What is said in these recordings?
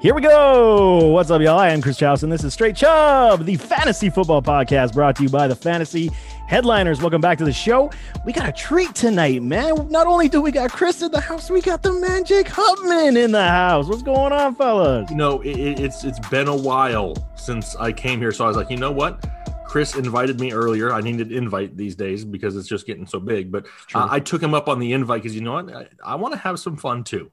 Here we go. What's up, y'all? I am Chris Chouse, and this is Straight Chubb, the fantasy football podcast brought to you by the Fantasy Headliners. Welcome back to the show. We got a treat tonight, man. Not only do we got Chris in the house, we got the man Jake Huffman in the house. What's going on, fellas? You know, it's been a while since I came here, so I was like, you know what? Chris invited me earlier. I needed invite these days because it's just getting so big, but I took him up on the invite because you know what? I want to have some fun too.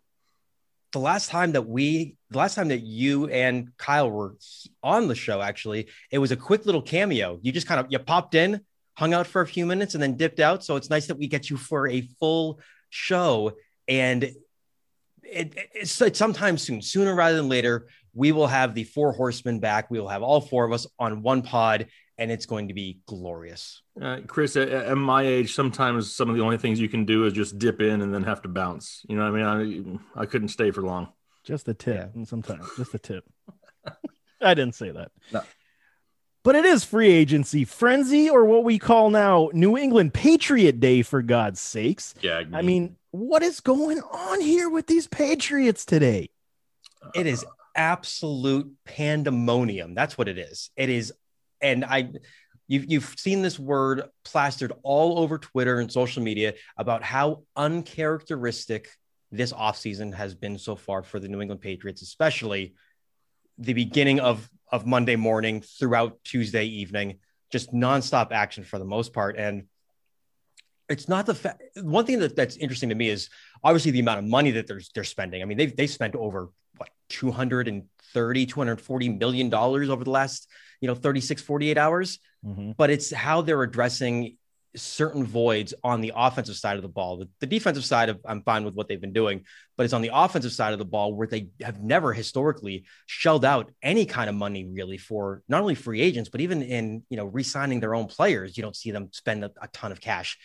The last time that you and Kyle were on the show, actually, it was a quick little cameo. You just you popped in, hung out for a few minutes and then dipped out. So it's nice that we get you for a full show, and it's sometime soon, sooner rather than later, we will have the four horsemen back. We will have all four of us on one pod, and it's going to be glorious. Chris, at my age, sometimes some of the only things you can do is just dip in and then have to bounce. You know what I mean? I couldn't stay for long. Just the tip. Yeah. Sometimes just the tip. I didn't say that. No. But it is free agency frenzy, or what we call now New England Patriot Day, for God's sakes. Yeah, I mean, what is going on here with these Patriots today? It is absolute pandemonium. That's what it is. It is. And you've seen this word plastered all over Twitter and social media about how uncharacteristic this offseason has been so far for the New England Patriots, especially the beginning of Monday morning throughout Tuesday evening, just nonstop action for the most part. And it's not the fact. One thing that's interesting to me is obviously the amount of money that they're spending. I mean, they spent over $240 million over the last, 36, 48 hours, but it's how they're addressing certain voids on the offensive side of the ball. The defensive side I'm fine with what they've been doing, but it's on the offensive side of the ball where they have never historically shelled out any kind of money really for not only free agents, but even in, re-signing their own players. You don't see them spend a ton of cash.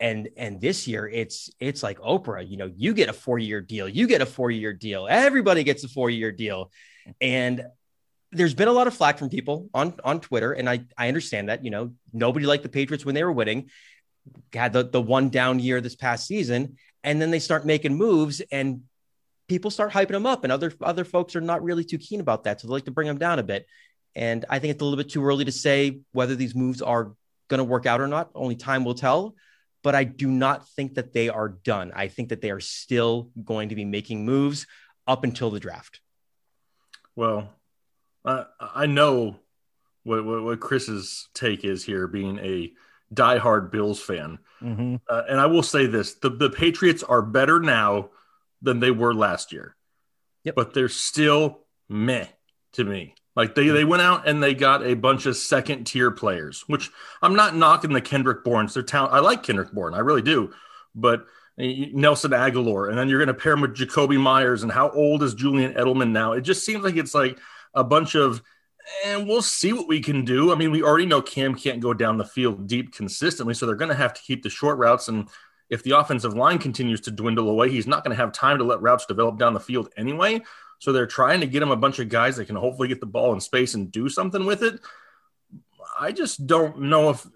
And this year it's like Oprah, you get a 4-year deal, everybody gets a 4-year deal. And there's been a lot of flack from people on Twitter. And I understand that, nobody liked the Patriots when they were winning, had the one down year this past season. And then they start making moves and people start hyping them up, and other folks are not really too keen about that. So they like to bring them down a bit. And I think it's a little bit too early to say whether these moves are going to work out or not. Only time will tell. But I do not think that they are done. I think that they are still going to be making moves up until the draft. Well, I know what Chris's take is here, being a diehard Bills fan. Mm-hmm. And I will say this, the Patriots are better now than they were last year. Yep. But they're still meh to me. Like they went out and they got a bunch of second tier players, which I'm not knocking the Kendrick Bournes. Their talent, I like Kendrick Bourne, I really do. But Nelson Aguilar, and then you're going to pair him with Jakobi Meyers. And how old is Julian Edelman now? It just seems like it's like a bunch of, and we'll see what we can do. I mean, we already know Cam can't go down the field deep consistently, so they're going to have to keep the short routes. And if the offensive line continues to dwindle away, he's not going to have time to let routes develop down the field anyway. So they're trying to get him a bunch of guys that can hopefully get the ball in space and do something with it. I just don't know if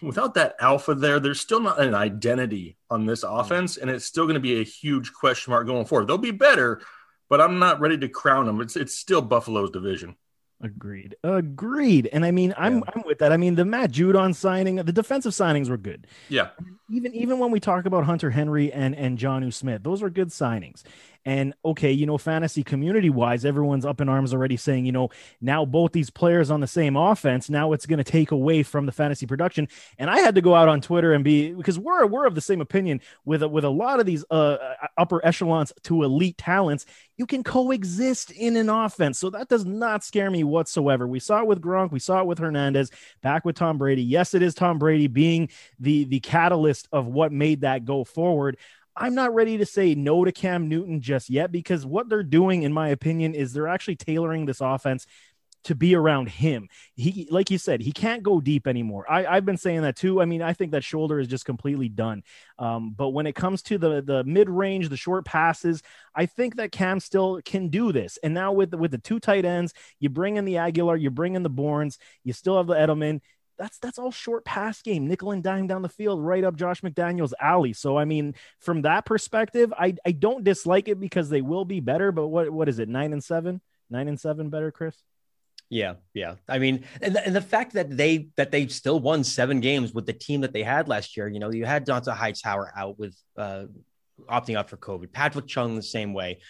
without that alpha there's still not an identity on this offense, and it's still going to be a huge question mark going forward. They'll be better, but I'm not ready to crown them. It's still Buffalo's division. Agreed. And I mean, I'm with that. I mean, the Matt Judon signing, the defensive signings were good. Yeah. Even when we talk about Hunter Henry and Jonnu Smith, those were good signings. And okay, fantasy community wise, everyone's up in arms already saying, now both these players on the same offense, now it's going to take away from the fantasy production. And I had to go out on Twitter and because we're of the same opinion with a lot of these upper echelons to elite talents. You can coexist in an offense. So that does not scare me whatsoever. We saw it with Gronk. We saw it with Hernandez, back with Tom Brady. Yes, it is Tom Brady being the catalyst of what made that go forward. I'm not ready to say no to Cam Newton just yet, because what they're doing, in my opinion, is they're actually tailoring this offense to be around him. He, like you said, he can't go deep anymore. I've been saying that too. I mean, I think that shoulder is just completely done. But when it comes to the mid-range, the short passes, I think that Cam still can do this. And now with the two tight ends, you bring in the Aguilar, you bring in the Bournes, you still have the Edelman. that's all short pass game, nickel and dime down the field, right up Josh McDaniels' alley. So, I mean, from that perspective, I don't dislike it because they will be better. But what is it? 9-7, 9-7 better, Chris? Yeah. I mean, and the fact that they still won 7 games with the team that they had last year. You know, you had Dont'a Hightower out with opting out for COVID. Patrick Chung the same way.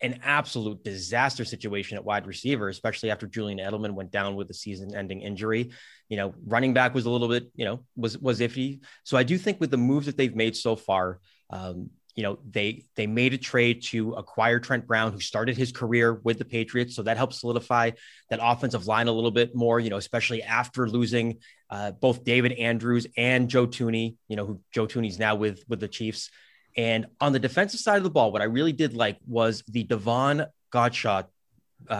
An absolute disaster situation at wide receiver, especially after Julian Edelman went down with a season-ending injury. You know, running back was a little bit, was iffy. So I do think with the moves that they've made so far, they made a trade to acquire Trent Brown, who started his career with the Patriots. So that helps solidify that offensive line a little bit more, especially after losing both David Andrews and Joe Thuney, who Joe Thuney's now with the Chiefs. And on the defensive side of the ball, what I really did like was the Devon Godshaw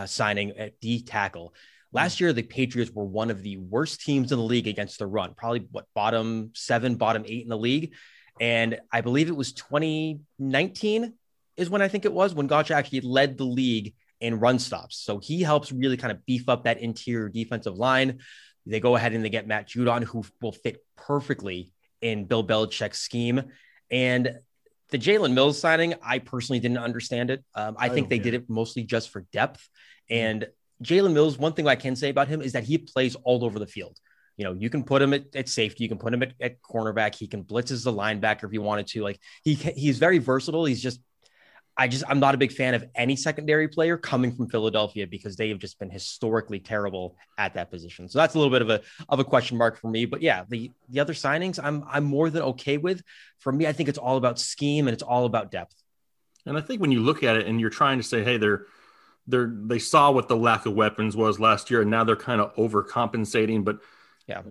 signing at D tackle. Last year, the Patriots were one of the worst teams in the league against the run, probably bottom 7, bottom 8 in the league. And I believe it was 2019 is when I think it was when Godshaw actually led the league in run stops. So he helps really kind of beef up that interior defensive line. They go ahead and they get Matt Judon, who will fit perfectly in Bill Belichick's scheme. And the Jalen Mills signing, I personally didn't understand it. I think they did it mostly just for depth. And Jalen Mills, one thing I can say about him is that he plays all over the field. You can put him at safety. You can put him at cornerback. He can blitz as the linebacker if you wanted to. Like he's very versatile. He's just, I'm not a big fan of any secondary player coming from Philadelphia because they have just been historically terrible at that position. So that's a little bit of a question mark for me. But yeah, the other signings I'm more than okay with. For me, I think it's all about scheme and it's all about depth. And I think when you look at it and you're trying to say, hey, they saw what the lack of weapons was last year and now they're kind of overcompensating. But yeah,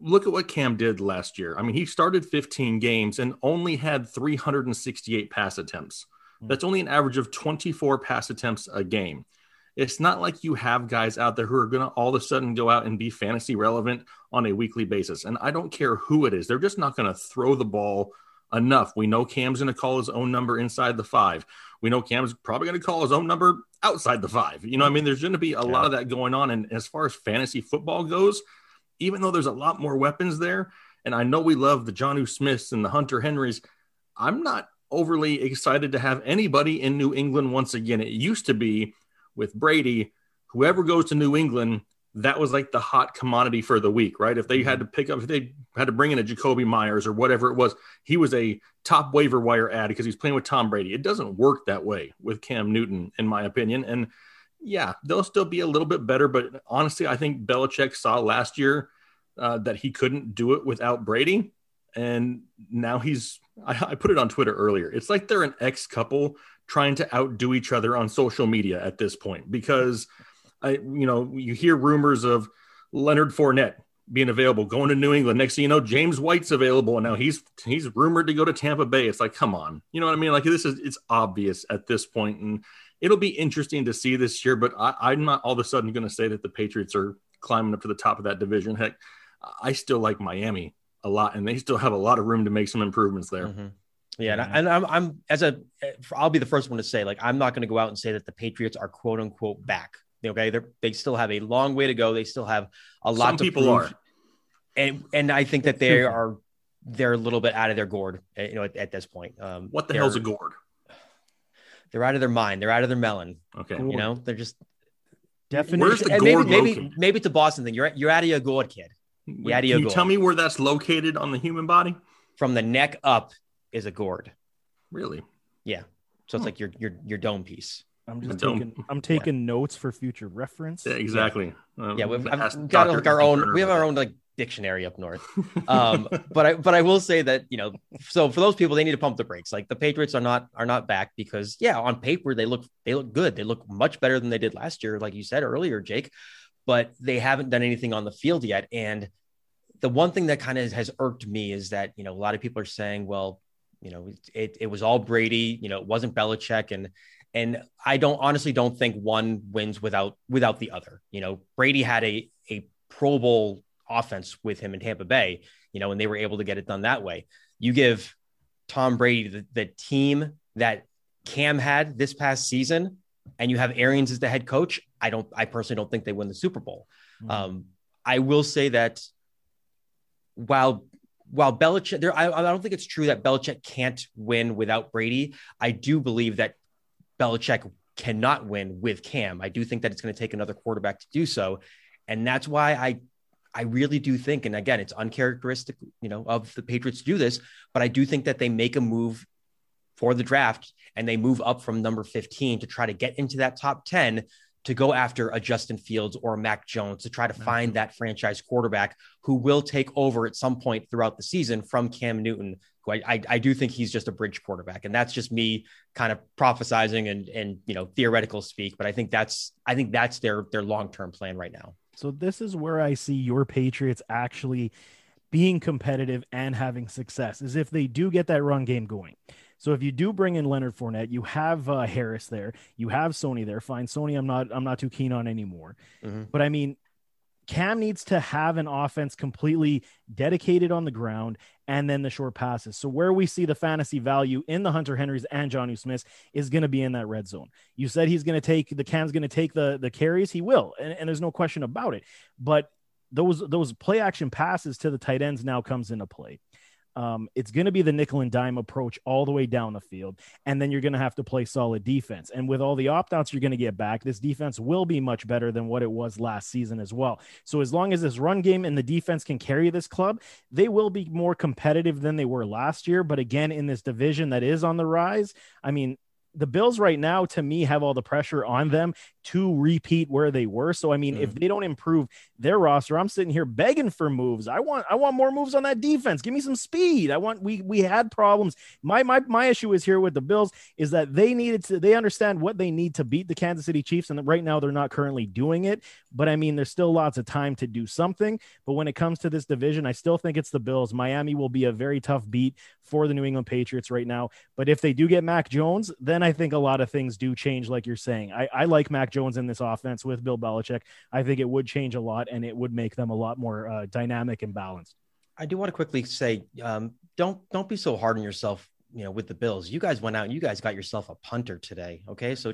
look at what Cam did last year. I mean, he started 15 games and only had 368 pass attempts. That's only an average of 24 pass attempts a game. It's not like you have guys out there who are going to all of a sudden go out and be fantasy relevant on a weekly basis. And I don't care who it is. They're just not going to throw the ball enough. We know Cam's going to call his own number inside the 5. We know Cam's probably going to call his own number outside the 5. You know what I mean? There's going to be a lot of that going on. And as far as fantasy football goes, even though there's a lot more weapons there, and I know we love the Jonnu Smiths and the Hunter Henrys, I'm not overly excited to have anybody in New England once again. It used to be with Brady, whoever goes to New England, that was like the hot commodity for the week, right? If they had to bring in a Jakobi Meyers or whatever it was, he was a top waiver wire ad because he's playing with Tom Brady. It doesn't work that way with Cam Newton, in my opinion. And yeah, they'll still be a little bit better, but honestly, I think Belichick saw last year that he couldn't do it without Brady. And now I put it on Twitter earlier. It's like they're an ex-couple trying to outdo each other on social media at this point, because you hear rumors of Leonard Fournette being available, going to New England. Next thing you know, James White's available, and now he's rumored to go to Tampa Bay. It's like, come on. You know what I mean? Like it's obvious at this point, and it'll be interesting to see this year, but I'm not all of a sudden going to say that the Patriots are climbing up to the top of that division. Heck, I still like Miami a lot, and they still have a lot of room to make some improvements there. Mm-hmm. Yeah. And I'll be the first one to say, like, I'm not going to go out and say that the Patriots are quote unquote back. Okay. They still have a long way to go. They still have a lot some to people prove. Are. And I think that they're a little bit out of their gourd, at this point. What the hell's a gourd? They're out of their mind. They're out of their melon. Okay. They're just definition. Where's the gourd? Maybe it's a Boston thing. You're out of your gourd, kid. Yeah, can you tell me where that's located on the human body? From the neck up is a gourd. Really? Yeah. So it's like your dome piece. I'm taking notes for future reference. Yeah, exactly. We've got like our own. We have our own like dictionary up north. But I will say that so for those people, they need to pump the brakes. Like the Patriots are not back because on paper they look good. They look much better than they did last year, like you said earlier, Jake. But they haven't done anything on the field yet. And the one thing that kind of has irked me is that, a lot of people are saying, well, it was all Brady, it wasn't Belichick. And I honestly don't think one wins without the other. Brady had a Pro Bowl offense with him in Tampa Bay, and they were able to get it done that way. You give Tom Brady the team that Cam had this past season, and you have Arians as the head coach, I personally don't think they win the Super Bowl. Mm-hmm. I will say that while Belichick there, I don't think it's true that Belichick can't win without Brady. I do believe that Belichick cannot win with Cam. I do think that it's going to take another quarterback to do so. And that's why I really do think, and again, it's uncharacteristic, of the Patriots to do this, but I do think that they make a move for the draft and they move up from number 15 to try to get into that top 10 to go after a Justin Fields or a Mac Jones to try to find that franchise quarterback who will take over at some point throughout the season from Cam Newton, who I do think he's just a bridge quarterback. And that's just me kind of prophesizing and theoretical speak. But I think that's their long-term plan right now. So this is where I see your Patriots actually being competitive and having success is if they do get that run game going. So if you do bring in Leonard Fournette, you have Harris there, you have Sony there. Fine, Sony, I'm not too keen on anymore. Mm-hmm. But I mean, Cam needs to have an offense completely dedicated on the ground and then the short passes. So where we see the fantasy value in the Hunter Henrys and Jonnu Smiths is going to be in that red zone. You said Cam's going to take the carries. He will. And there's no question about it, but those play action passes to the tight ends now comes into play. It's going to be the nickel and dime approach all the way down the field. And then you're going to have to play solid defense. And with all the opt-outs you're going to get back, this defense will be much better than what it was last season as well. So as long as this run game and the defense can carry this club, they will be more competitive than they were last year. But again, in this division that is on the rise, I mean, the Bills right now, to me, have all the pressure on them to repeat where they were. So, I mean, if they don't improve their roster, I'm sitting here begging for moves. I want more moves on that defense. Give me some speed. We had problems. My issue is here with the Bills is that they understand what they need to beat the Kansas City Chiefs. And right now they're not currently doing it, but I mean, there's still lots of time to do something. But when it comes to this division, I still think it's the Bills. Miami will be a very tough beat for the New England Patriots right now. But if they do get Mac Jones, then I think a lot of things do change. Like you're saying, I like Mac Jones in this offense with Bill Belichick. I think it would change a lot and it would make them a lot more dynamic and balanced. I do want to quickly say, don't be so hard on yourself, with the Bills. You guys went out and you guys got yourself a punter today. Okay. So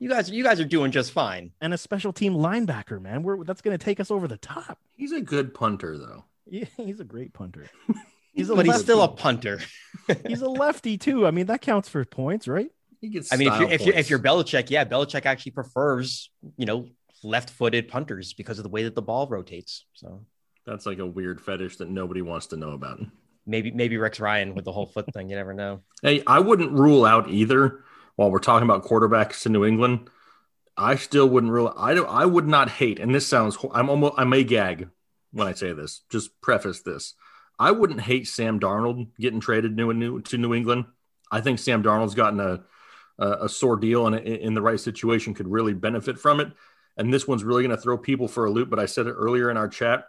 you guys are doing just fine. And a special team linebacker, man, that's going to take us over the top. He's a good punter though. Yeah. He's a great punter. He's still a punter. He's a lefty too. I mean, that counts for points, right? He gets. I mean, if you're Belichick, yeah, Belichick actually prefers left-footed punters because of the way that the ball rotates. So that's like a weird fetish that nobody wants to know about. Maybe Rex Ryan with the whole foot thing. You never know. Hey, I wouldn't rule out either. While we're talking about quarterbacks in New England, I still wouldn't rule. I would not hate. And this sounds. I may gag when I say this. Just preface this. I wouldn't hate Sam Darnold getting traded to New England. I think Sam Darnold's gotten a sore deal and in the right situation could really benefit from it. And this one's really going to throw people for a loop. But I said it earlier in our chat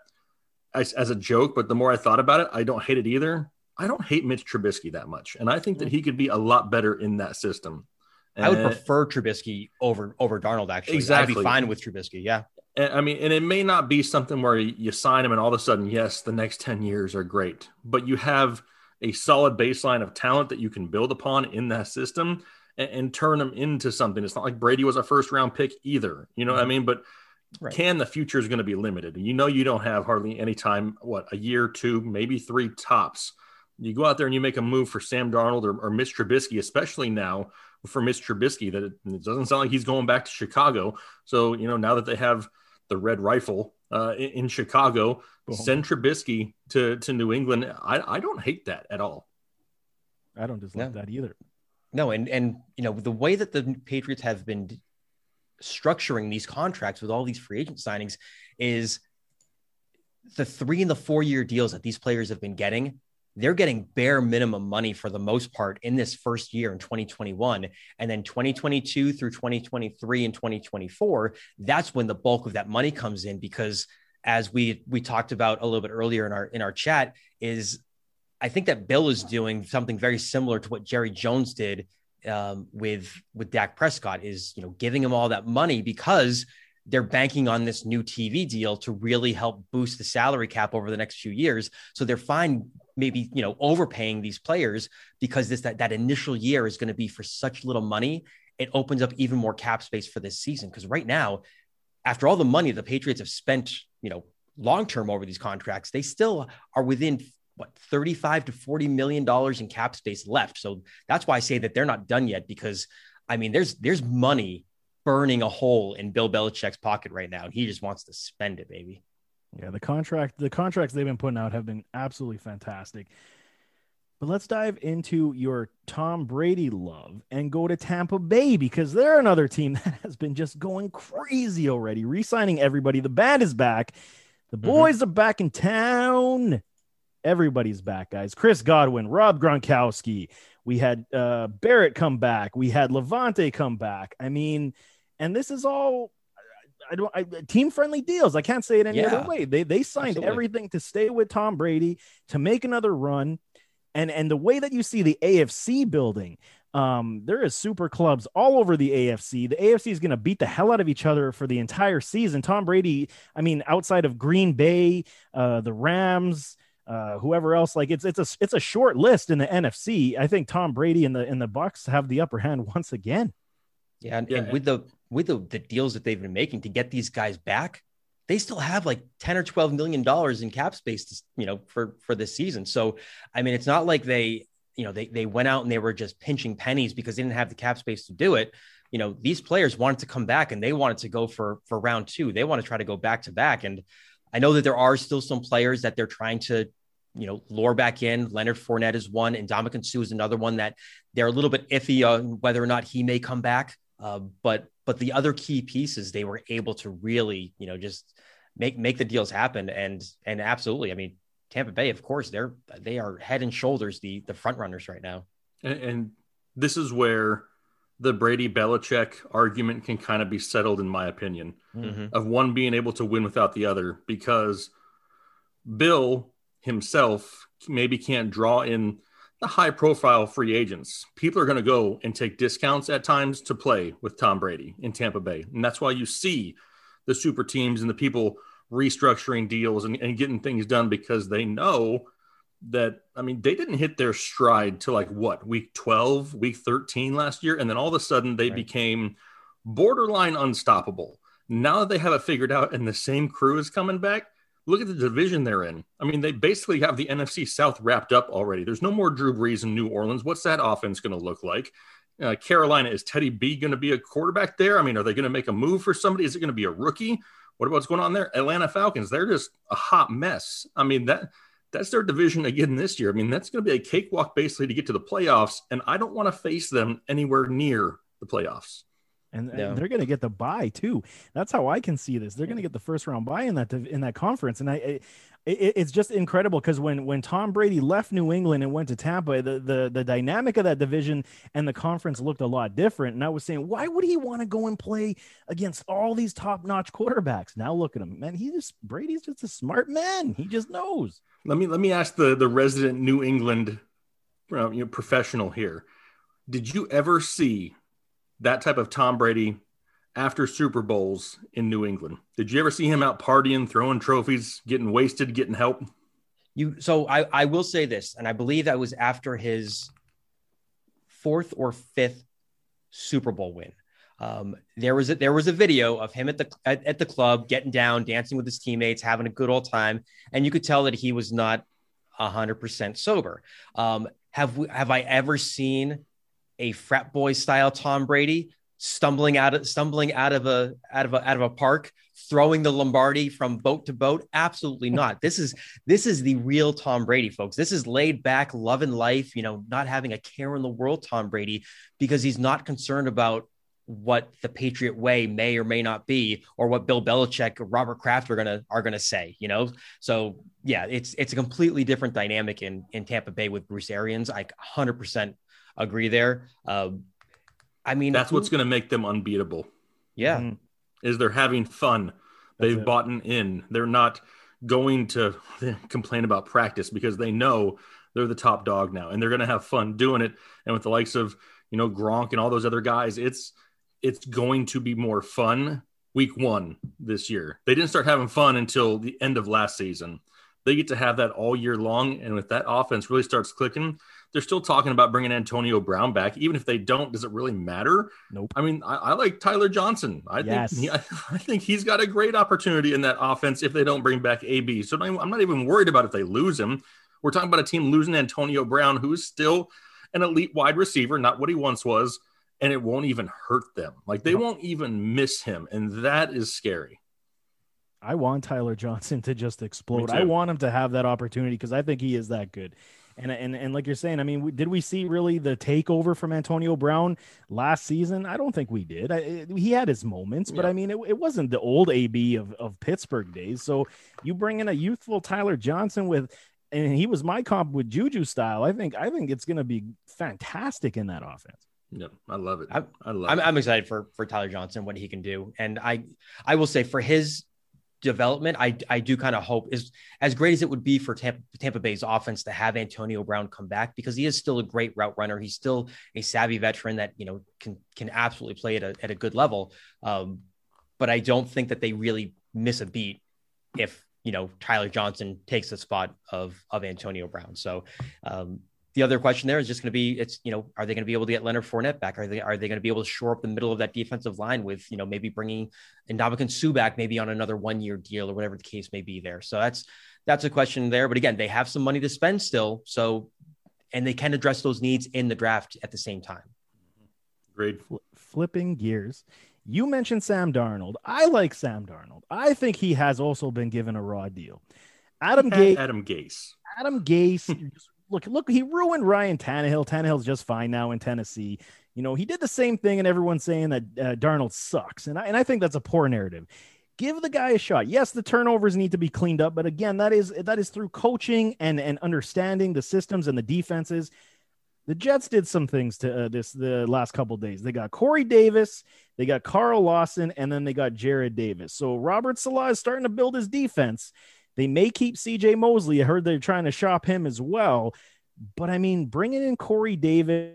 as a joke, but the more I thought about it, I don't hate it either. I don't hate Mitch Trubisky that much. And I think that he could be a lot better in that system. And I would prefer Trubisky over Darnold, actually. Exactly. I'd be fine with Trubisky, yeah. I mean, and it may not be something where you sign him and all of a sudden, yes, the next 10 years are great, but you have a solid baseline of talent that you can build upon in that system and turn them into something. It's not like Brady was a first round pick either. You know what I mean? But right. The future is going to be limited. You don't have hardly any time, a year, two, maybe three tops. You go out there and you make a move for Sam Darnold or Mitch Trubisky, especially now for Mitch Trubisky, that it doesn't sound like he's going back to Chicago. So, now that they have the red rifle in Chicago, send Trubisky to New England. I don't hate that at all. I don't dislike that either. No. And the way that the Patriots have been structuring these contracts with all these free agent signings is the 3 and 4 year deals that these players have been getting. They're getting bare minimum money for the most part in this first year in 2021. And then 2022 through 2023 and 2024, that's when the bulk of that money comes in, because as we talked about a little bit earlier in our chat is I think that Bill is doing something very similar to what Jerry Jones did with Dak Prescott is, giving him all that money because they're banking on this new TV deal to really help boost the salary cap over the next few years. So they're fine. Maybe, overpaying these players because that initial year is going to be for such little money. It opens up even more cap space for this season. Cause right now, after all the money the Patriots have spent, long-term over these contracts, they still are within what, $35 to $40 million in cap space left. So that's why I say that they're not done yet, because I mean, there's money burning a hole in Bill Belichick's pocket right now. And he just wants to spend it, baby. Yeah. The contracts they've been putting out have been absolutely fantastic, but let's dive into your Tom Brady love and go to Tampa Bay, because they're another team that has been just going crazy already, re-signing everybody. The band is back. The boys are back in town. Everybody's back, guys. Chris Godwin, Rob Gronkowski. We had Barrett come back. We had Levante come back. I mean, and this is all team friendly deals. I can't say it any other way. They signed everything to stay with Tom Brady, to make another run. And the way that you see the AFC building, there is super clubs all over the AFC. The AFC is going to beat the hell out of each other for the entire season. Tom Brady, I mean, outside of Green Bay, the Rams, whoever else, like it's a short list in the NFC. I think Tom Brady and the Bucs have the upper hand once again. Yeah, and with the deals that they've been making to get these guys back, they still have like $10 or $12 million in cap space, to, you know, for this season. So I mean, it's not like they went out and they were just pinching pennies because they didn't have the cap space to do it. You know, these players wanted to come back and they wanted to go for round two. They want to try to go back to back. And I know that there are still some players that they're trying to, you know, lure back in. Leonard Fournette is one, and Ndamukong Suh is another one that they're a little bit iffy on whether or not he may come back. But the other key pieces, they were able to really, you know, just make the deals happen. And absolutely, I mean, Tampa Bay, of course, they are head and shoulders the front runners right now. And this is where the Brady Belichick argument can kind of be settled, in my opinion, of one being able to win without the other, because Bill himself maybe can't draw in the high profile free agents. People are going to go and take discounts at times to play with Tom Brady in Tampa Bay. And that's why you see the super teams and the people restructuring deals and getting things done, because they know that, I mean, they didn't hit their stride to like what, week 12, week 13 last year. And then all of a sudden they became borderline unstoppable. Now that they have it figured out and the same crew is coming back, look at the division they're in. I mean, they basically have the NFC South wrapped up already. There's no more Drew Brees in New Orleans. What's that offense going to look like? Carolina, is Teddy B going to be a quarterback there? I mean, are they going to make a move for somebody? Is it going to be a rookie? What about what's going on there? Atlanta Falcons, they're just a hot mess. I mean, that's their division again this year. I mean, that's going to be a cakewalk basically to get to the playoffs, and I don't want to face them anywhere near the playoffs. And they're going to get the bye too. That's how I can see this. They're going to get the first round bye in that conference. And it's just incredible, because when Tom Brady left New England and went to Tampa, the dynamic of that division and the conference looked a lot different. And I was saying, why would he want to go and play against all these top notch quarterbacks? Now look at him, man. Brady's just a smart man. He just knows. Let me ask the resident New England professional here. Did you ever see that type of Tom Brady after Super Bowls in New England? Did you ever see him out partying, throwing trophies, getting wasted, getting help? So I will say this, and I believe that was after his fourth or fifth Super Bowl win. There was a video of him at the club, getting down, dancing with his teammates, having a good old time. And you could tell that he was not 100% sober. Have I ever seen a frat boy style Tom Brady stumbling out of a park, throwing the Lombardi from boat to boat? Absolutely not. This is the real Tom Brady, folks. This is laid back, loving life, you know, not having a care in the world Tom Brady, because he's not concerned about what the Patriot way may or may not be, or what Bill Belichick or Robert Kraft are going to say, you know? So yeah, it's a completely different dynamic in Tampa Bay with Bruce Arians. I 100% agree there. I mean, that's what's going to make them unbeatable. Yeah. Is they're having fun. They've bought in. They're not going to complain about practice, because they know they're the top dog now, and they're going to have fun doing it. And with the likes of, you know, Gronk and all those other guys, it's going to be more fun week one this year. They didn't start having fun until the end of last season. They get to have that all year long. And with that offense really starts clicking, They're still talking about bringing Antonio Brown back. Even if they don't, does it really matter? Nope. I mean, I like Tyler Johnson. I think he's got a great opportunity in that offense if they don't bring back AB. So I'm not even worried about if they lose him. We're talking about a team losing Antonio Brown, who is still an elite wide receiver, not what he once was, and it won't even hurt them. Like, they won't even miss him, and that is scary. I want Tyler Johnson to just explode. I want him to have that opportunity because I think he is that good. And like you're saying, I mean, did we see really the takeover from Antonio Brown last season? I don't think we did. He had his moments, but I mean, it wasn't the old AB of Pittsburgh days. So you bring in a youthful Tyler Johnson and he was my comp with Juju style. I think it's going to be fantastic in that offense. Yeah, I love it. I love it. I'm excited for Tyler Johnson, what he can do. And I will say for his development, I do kind of hope is as great as it would be for Tampa Bay's offense to have Antonio Brown come back, because he is still a great route runner. He's still a savvy veteran that, you know, can absolutely play at a good level. But I don't think that they really miss a beat if, you know, Tyler Johnson takes the spot of Antonio Brown. So the other question there is just going to be, it's, you know, are they going to be able to get Leonard Fournette back? Are they going to be able to shore up the middle of that defensive line with, you know, maybe bringing Ndamukong Suh back, maybe on another 1-year deal or whatever the case may be there. So that's a question there, but again, they have some money to spend still. So, and they can address those needs in the draft at the same time. Great. Flipping gears. You mentioned Sam Darnold. I like Sam Darnold. I think he has also been given a raw deal. Adam Gase. Look, he ruined Ryan Tannehill. Tannehill's just fine now in Tennessee. You know, he did the same thing, and everyone's saying that Darnold sucks. And I think that's a poor narrative. Give the guy a shot. Yes, the turnovers need to be cleaned up. But again, that is through coaching and understanding the systems and the defenses. The Jets did some things to the last couple of days. They got Corey Davis, they got Carl Lawson, and then they got Jared Davis. So Robert Saleh is starting to build his defense. They may keep C.J. Mosley. I heard they're trying to shop him as well. But, I mean, bringing in Corey Davis,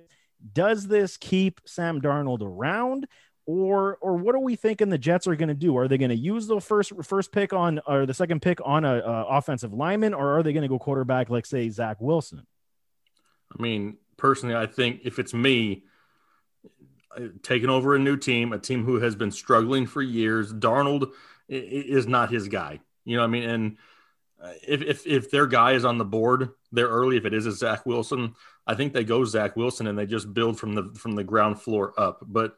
does this keep Sam Darnold around? Or what are we thinking the Jets are going to do? Are they going to use the first pick on or the second pick on an offensive lineman? Or are they going to go quarterback like, say, Zach Wilson? I mean, personally, I think if it's me, taking over a new team, a team who has been struggling for years, Darnold is not his guy. You know what I mean? And if their guy is on the board there early, if it is a Zach Wilson, I think they go Zach Wilson and they just build from the ground floor up. But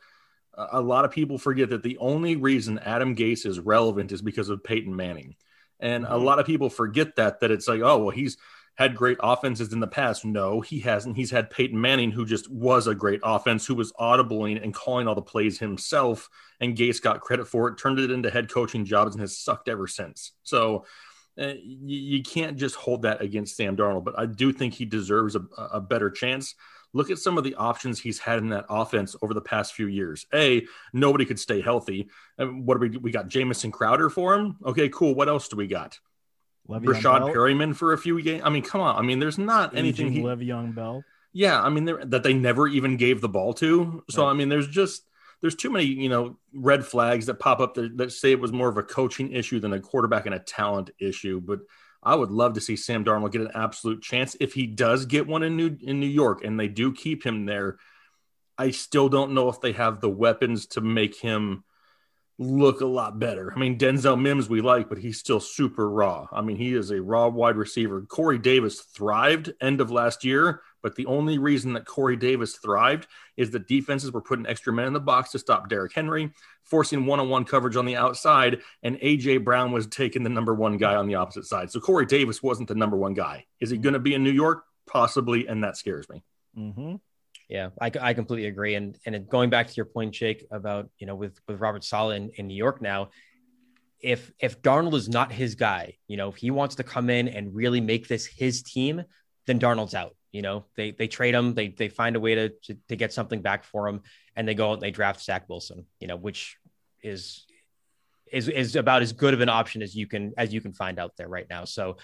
a lot of people forget that the only reason Adam Gase is relevant is because of Peyton Manning. And a lot of people forget that it's like, oh, well, he's had great offenses in the past. No, he hasn't. He's had Peyton Manning, who just was a great offense, who was audibling and calling all the plays himself. And Gase got credit for it, turned it into head coaching jobs, and has sucked ever since. So you can't just hold that against Sam Darnold, but I do think he deserves a better chance. Look at some of the options he's had in that offense over the past few years. Nobody could stay healthy. And what do we got? Jamison Crowder for him. Okay, cool. What else do we got? Rashad Perryman for a few games. I mean, come on. I mean, there's not anything. Le'Veon Bell. Yeah, I mean, that they never even gave the ball to. So, right. I mean, there's too many, you know, red flags that pop up that say it was more of a coaching issue than a quarterback and a talent issue. But I would love to see Sam Darnold get an absolute chance if he does get one in New York and they do keep him there. I still don't know if they have the weapons to make him look a lot better. I mean, Denzel Mims we like, but he's still super raw. I mean, he is a raw wide receiver. Corey Davis thrived end of last year, but the only reason that Corey Davis thrived is that defenses were putting extra men in the box to stop Derrick Henry, forcing one-on-one coverage on the outside, and AJ Brown was taking the number one guy on the opposite side. So Corey Davis wasn't the number one guy. Is he going to be in New York? Possibly, and that scares me. Mm-hmm. Yeah, I completely agree. And going back to your point, Jake, about, you know, with Robert Saleh in New York now, if Darnold is not his guy, you know, if he wants to come in and really make this his team, then Darnold's out. You know, they trade him, they find a way to get something back for him, and they go out and they draft Zach Wilson, you know, which is about as good of an option as you can find out there right now. So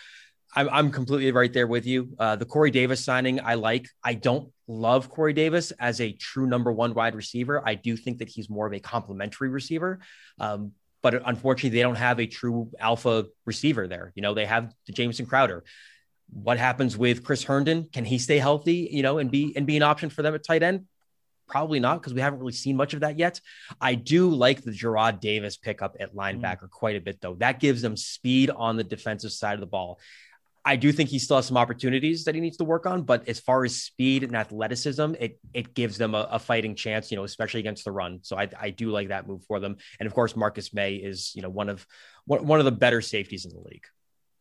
I'm completely right there with you. The Corey Davis signing, I like. I don't love Corey Davis as a true number one wide receiver. I do think that he's more of a complementary receiver, but unfortunately, they don't have a true alpha receiver there. You know, they have the Jamison Crowder. What happens with Chris Herndon? Can he stay healthy, you know, and be an option for them at tight end? Probably not, because we haven't really seen much of that yet. I do like the Gerard Davis pickup at linebacker quite a bit, though. That gives them speed on the defensive side of the ball. I do think he still has some opportunities that he needs to work on, but as far as speed and athleticism, it gives them a fighting chance, you know, especially against the run. So I do like that move for them. And of course, Marcus May is, you know, one of the better safeties in the league.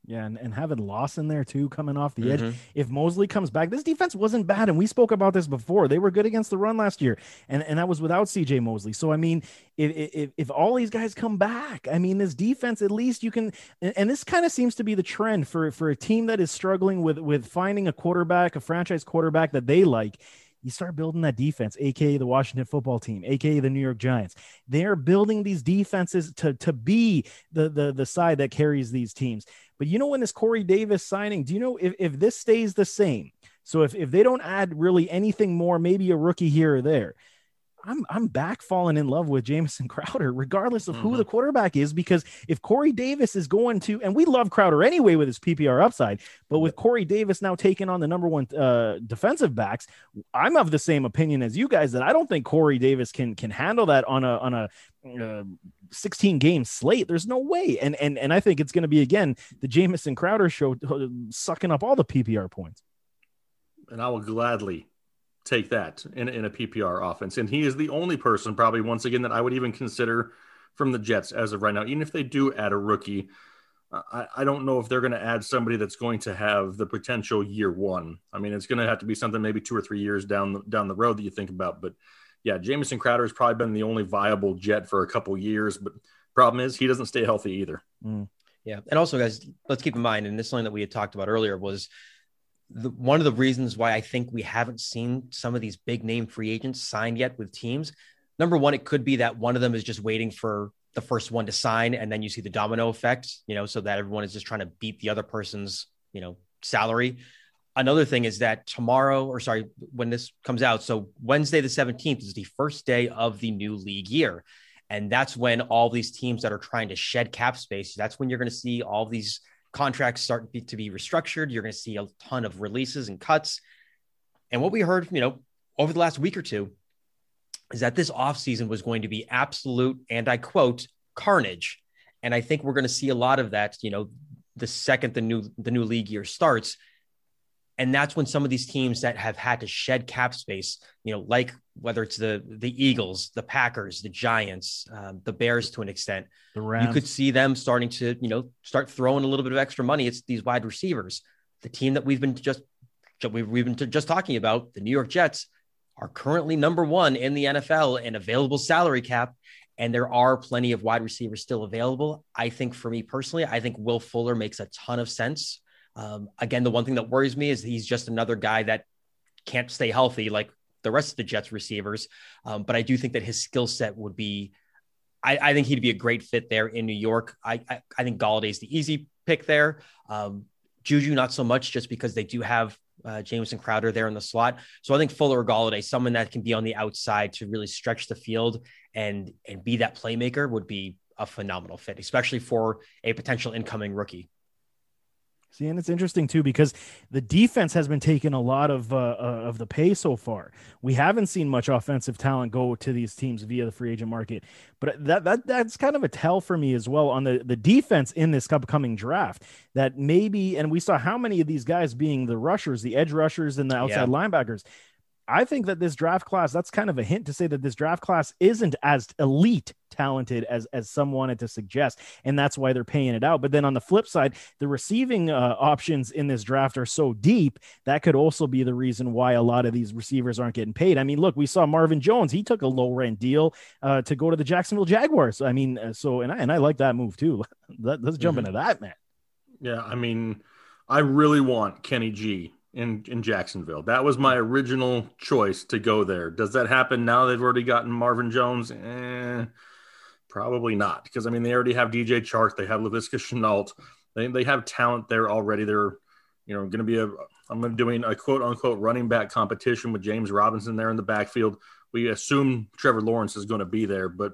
Yeah, and having Lawson there, too, coming off the edge. If Mosley comes back, this defense wasn't bad, and we spoke about this before. They were good against the run last year, and that was without C.J. Mosley. So, I mean, if all these guys come back, I mean, this defense, at least you can – and this kind of seems to be the trend for a team that is struggling with finding a quarterback, a franchise quarterback that they like. You start building that defense, a.k.a. the Washington football team, a.k.a. the New York Giants. They're building these defenses to be the side that carries these teams. But you know, when this Corey Davis signing, do you know if this stays the same? So if they don't add really anything more, maybe a rookie here or there, I'm back falling in love with Jamison Crowder, regardless of who the quarterback is, because if Corey Davis is going to, and we love Crowder anyway with his PPR upside, but with Corey Davis now taking on the number one defensive backs, I'm of the same opinion as you guys that I don't think Corey Davis can handle that on a 16 game slate. There's no way. And I think it's going to be, again, the Jamison Crowder show sucking up all the PPR points. And I will gladly take that in a PPR offense. And he is the only person probably once again that I would even consider from the Jets as of right now. Even if they do add a rookie, I don't know if they're going to add somebody that's going to have the potential year one. I mean, it's going to have to be something maybe 2 or 3 years down the road that you think about. But yeah, Jamison Crowder has probably been the only viable Jet for a couple years, but problem is he doesn't stay healthy either. Yeah. And also, guys, let's keep in mind, and this is something that we had talked about earlier, was one of the reasons why I think we haven't seen some of these big name free agents signed yet with teams. Number one, it could be that one of them is just waiting for the first one to sign. And then you see the domino effect, you know, so that everyone is just trying to beat the other person's, you know, salary. Another thing is that when this comes out, so Wednesday, the 17th is the first day of the new league year. And that's when all these teams that are trying to shed cap space, that's when you're going to see all these contracts start to be restructured. You're going to see a ton of releases and cuts. And what we heard, you know, over the last week or two is that this offseason was going to be absolute, and I quote, carnage. And I think we're going to see a lot of that, you know, the second the new league year starts. And that's when some of these teams that have had to shed cap space, you know, like whether it's the Eagles, the Packers, the Giants, the Bears to an extent, the Rams, you could see them starting to, you know, start throwing a little bit of extra money. It's these wide receivers. The team that we've been just talking about, the New York Jets, are currently number one in the NFL in available salary cap. And there are plenty of wide receivers still available. I think for me personally, I think Will Fuller makes a ton of sense. Again, the one thing that worries me is he's just another guy that can't stay healthy like the rest of the Jets receivers. But I do think that his skill set would be, I think he'd be a great fit there in New York. I think Galladay's the easy pick there. Juju, not so much, just because they do have Jamison Crowder there in the slot. So I think Fuller or Galladay, someone that can be on the outside to really stretch the field and be that playmaker, would be a phenomenal fit, especially for a potential incoming rookie. See, and it's interesting, too, because the defense has been taking a lot of the pay so far. We haven't seen much offensive talent go to these teams via the free agent market. But that's kind of a tell for me as well on the defense in this upcoming draft, that maybe, and we saw how many of these guys being the rushers, the edge rushers and the outside linebackers. I think that this draft class, that's kind of a hint to say that this draft class isn't as elite talented as some wanted to suggest. And that's why they're paying it out. But then on the flip side, the receiving options in this draft are so deep. That could also be the reason why a lot of these receivers aren't getting paid. I mean, look, we saw Marvin Jones. He took a low rent deal to go to the Jacksonville Jaguars. I mean, I like that move too. Let's jump into that, man. Yeah. I mean, I really want Kenny G in Jacksonville. That was my original choice to go there. Does that happen now? They've already gotten Marvin Jones. Probably not. Because I mean, they already have DJ Chark. They have Laviska Shenault. They have talent there already. They're, you know, going to be doing a quote unquote running back competition with James Robinson there in the backfield. We assume Trevor Lawrence is going to be there, but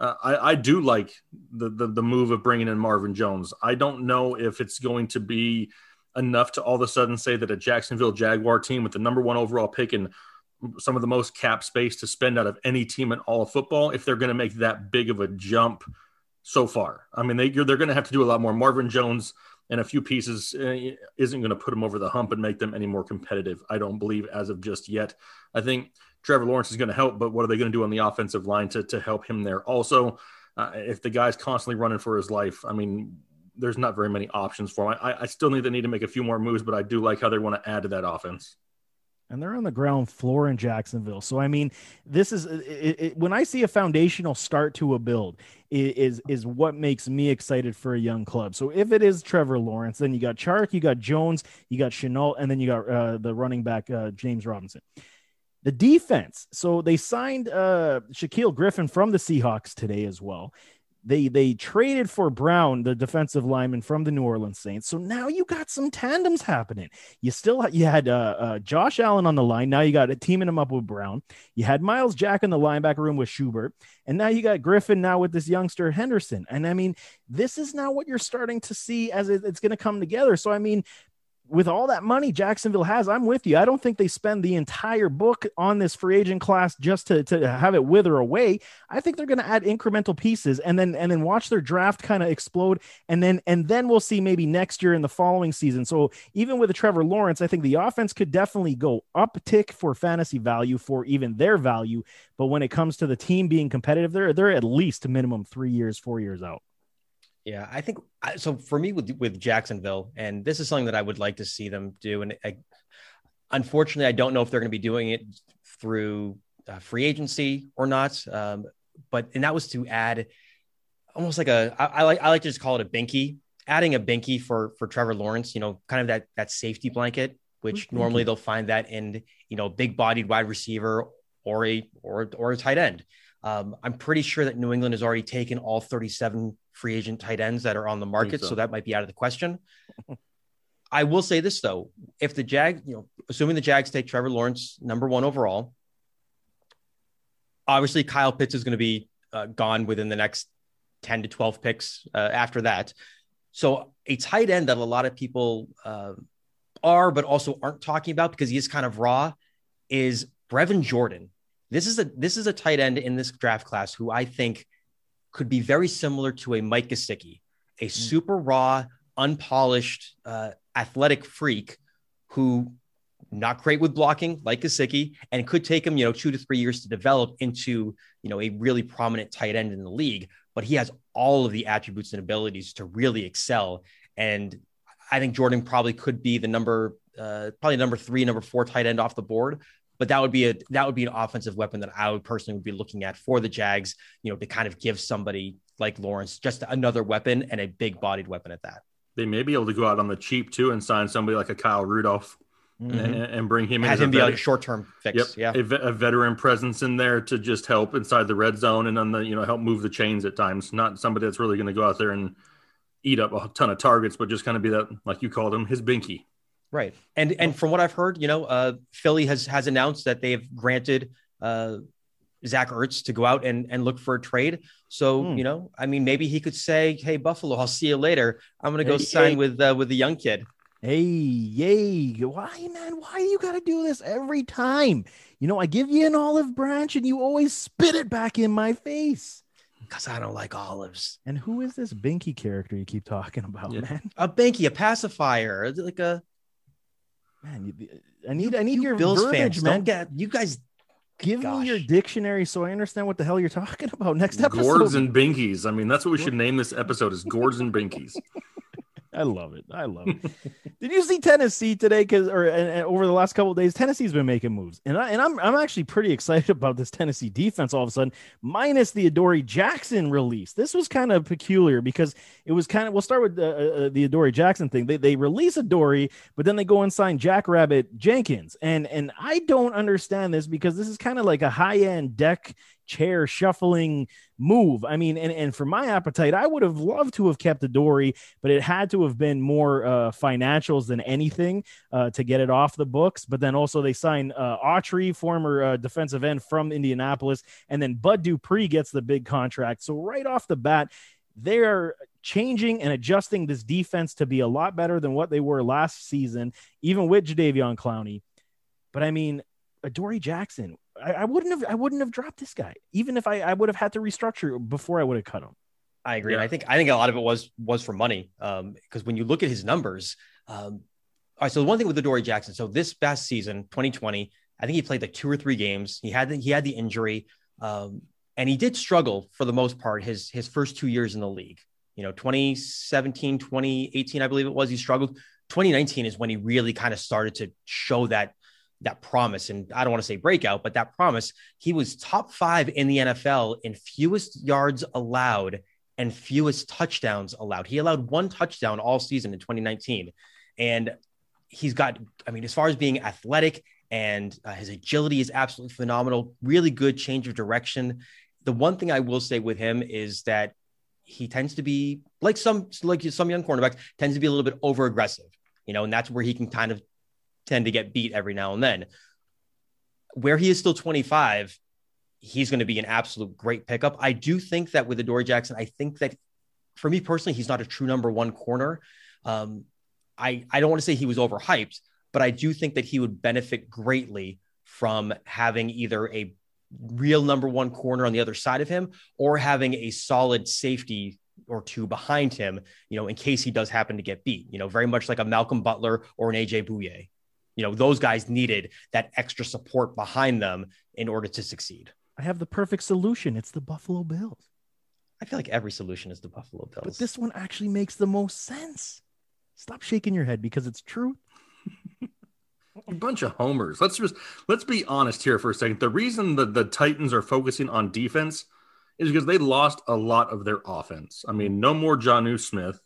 I do like the move of bringing in Marvin Jones. I don't know if it's going to be enough to all of a sudden say that a Jacksonville Jaguar team with the number one overall pick and some of the most cap space to spend out of any team in all of football, if they're going to make that big of a jump so far. I mean, they're going to have to do a lot more. Marvin Jones and a few pieces isn't going to put them over the hump and make them any more competitive, I don't believe, as of just yet. I think Trevor Lawrence is going to help, but what are they going to do on the offensive line to help him there? Also, if the guy's constantly running for his life, I mean, there's not very many options for him. I still need to make a few more moves, but I do like how they want to add to that offense. And they're on the ground floor in Jacksonville. So, I mean, this is when I see a foundational start to a build is what makes me excited for a young club. So if it is Trevor Lawrence, then you got Chark, you got Jones, you got Chenault, and then you got the running back, James Robinson. The defense. So they signed Shaquille Griffin from the Seahawks today as well. They traded for Brown, the defensive lineman from the New Orleans Saints. So now you got some tandems happening. You had Josh Allen on the line. Now you got it teaming him up with Brown. You had Miles Jack in the linebacker room with Schubert. And now you got Griffin now with this youngster Henderson. And I mean, this is now what you're starting to see as it's going to come together. So, I mean, with all that money Jacksonville has, I'm with you. I don't think they spend the entire book on this free agent class just to have it wither away. I think they're going to add incremental pieces and then watch their draft kind of explode. And then we'll see maybe next year in the following season. So even with a Trevor Lawrence, I think the offense could definitely go uptick for fantasy value for even their value. But when it comes to the team being competitive, they're at least a minimum 3 years, 4 years out. Yeah, I think so. For me, with Jacksonville, and this is something that I would like to see them do. And unfortunately, I don't know if they're going to be doing it through free agency or not. And that was to add almost like I like to just call it a binky, adding a binky for Trevor Lawrence. You know, kind of that safety blanket, which normally they'll find that in, you know, big-bodied wide receiver or a tight end. I'm pretty sure that New England has already taken all 37 free agent tight ends that are on the market. So that might be out of the question. I will say this though, if the Jag, you know, assuming the Jags take Trevor Lawrence, number one overall, obviously Kyle Pitts is going to be gone within the next 10 to 12 picks after that. So a tight end that a lot of people are, but also aren't talking about because he is kind of raw, is Brevin Jordan. This is a tight end in this draft class who I think could be very similar to a Mike Gesicki, a super raw, unpolished, athletic freak who not great with blocking like Gesicki, and could take him, you know, 2 to 3 years to develop into, you know, a really prominent tight end in the league. But he has all of the attributes and abilities to really excel. And I think Jordan probably could be the number 3, number 4 tight end off the board. But that would be an offensive weapon that I would personally would be looking at for the Jags, you know, to kind of give somebody like Lawrence just another weapon and a big-bodied weapon at that. They may be able to go out on the cheap too and sign somebody like a Kyle Rudolph and bring him in. Have him be a short-term fix. Yep. Yeah, a veteran presence in there to just help inside the red zone and on the, you know, help move the chains at times. Not somebody that's really going to go out there and eat up a ton of targets, but just kind of be that, like you called him, his binky. Right. And from what I've heard, you know, Philly has announced that they've granted Zach Ertz to go out and look for a trade. So, you know, I mean, maybe he could say, hey, Buffalo, I'll see you later. I'm going to go sign with the young kid. Hey, yay. Why, man? Why do you got to do this every time? You know, I give you an olive branch and you always spit it back in my face. Because I don't like olives. And who is this binky character you keep talking about, man? A binky, a pacifier, like a... Man, I need your Bills verbiage, man. You guys give me your dictionary so I understand what the hell you're talking about next episode. Gourds and binkies. I mean, that's what we should name this episode is Gourds and Binkies. I love it. Did you see Tennessee today? Because over the last couple of days, Tennessee's been making moves, and I'm actually pretty excited about this Tennessee defense. All of a sudden, minus the Adoree Jackson release, this was kind of peculiar because it was kind of. We'll start with the Adoree Jackson thing. They release Adoree, but then they go and sign Jackrabbit Jenkins, and I don't understand this because this is kind of like a high end deck chair shuffling move. I mean, and for my appetite, I would have loved to have kept Adoree, but it had to have been more financials than anything to get it off the books. But then also they sign Autry, former defensive end from Indianapolis, and then Bud Dupree gets the big contract. So right off the bat, They are changing and adjusting this defense to be a lot better than what they were last season, even with Jadeveon Clowney. But I mean, Adoree Jackson, I wouldn't have dropped this guy, even if I would have had to restructure before I would have cut him. I agree. Yeah. And I think a lot of it was for money. Because when you look at his numbers, all right. So one thing with Adoree Jackson. So this past season, 2020, I think he played like 2 or 3 games. He had the injury, and he did struggle for the most part, his first 2 years in the league, 2017, 2018, I believe it was, he struggled. 2019 is when he really kind of started to show that promise. And I don't want to say breakout, but that promise, he was top 5 in the NFL in fewest yards allowed and fewest touchdowns allowed. He allowed 1 touchdown all season in 2019. And he's got, as far as being athletic and his agility is absolutely phenomenal, really good change of direction. The one thing I will say with him is that he tends to be like some young cornerbacks, tends to be a little bit over aggressive, and that's where he can kind of tend to get beat every now and then. Where he is still 25, he's going to be an absolute great pickup. I do think that with Adoree Jackson, I think that for me personally, he's not a true number 1 corner. I don't want to say he was overhyped, but I do think that he would benefit greatly from having either a real number 1 corner on the other side of him or having a solid safety or 2 behind him, in case he does happen to get beat, very much like a Malcolm Butler or an AJ Bouye. Those guys needed that extra support behind them in order to succeed. I have the perfect solution. It's the Buffalo Bills. I feel like every solution is the Buffalo Bills. But this one actually makes the most sense. Stop shaking your head because it's true. A bunch of homers. Let's be honest here for a second. The reason that the Titans are focusing on defense is because they lost a lot of their offense. No more Jonnu Smith,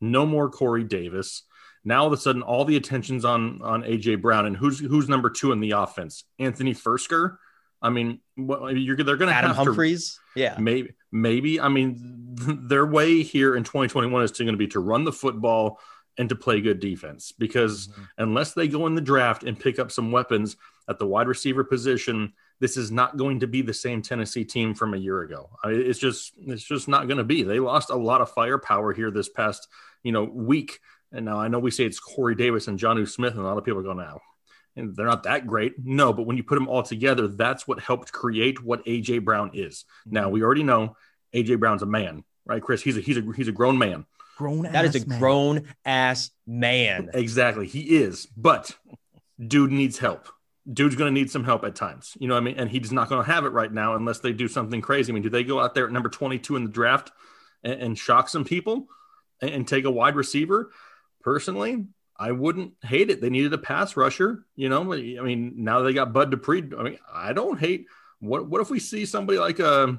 no more Corey Davis. Now all of a sudden, all the attention's on AJ Brown, and who's number 2 in the offense? Anthony Fursker. They're going to have Humphreys. Yeah, maybe. Their way here in 2021 is going to be to run the football and to play good defense, because unless they go in the draft and pick up some weapons at the wide receiver position, this is not going to be the same Tennessee team from a year ago. It's just not going to be. They lost a lot of firepower here this past, week. And now I know we say it's Corey Davis and Jonnu Smith, and a lot of people are going now, and they're not that great. No, but when you put them all together, that's what helped create what AJ Brown is. Now we already know AJ Brown's a man, right, Chris? He's a grown man. Grown ass man. Exactly. He is, but dude needs help. Dude's going to need some help at times. And he's not going to have it right now unless they do something crazy. Do they go out there at number 22 in the draft and shock some people and take a wide receiver? Personally, I wouldn't hate it. They needed a pass rusher. Now they got Bud Dupree. I don't hate. What if we see somebody like a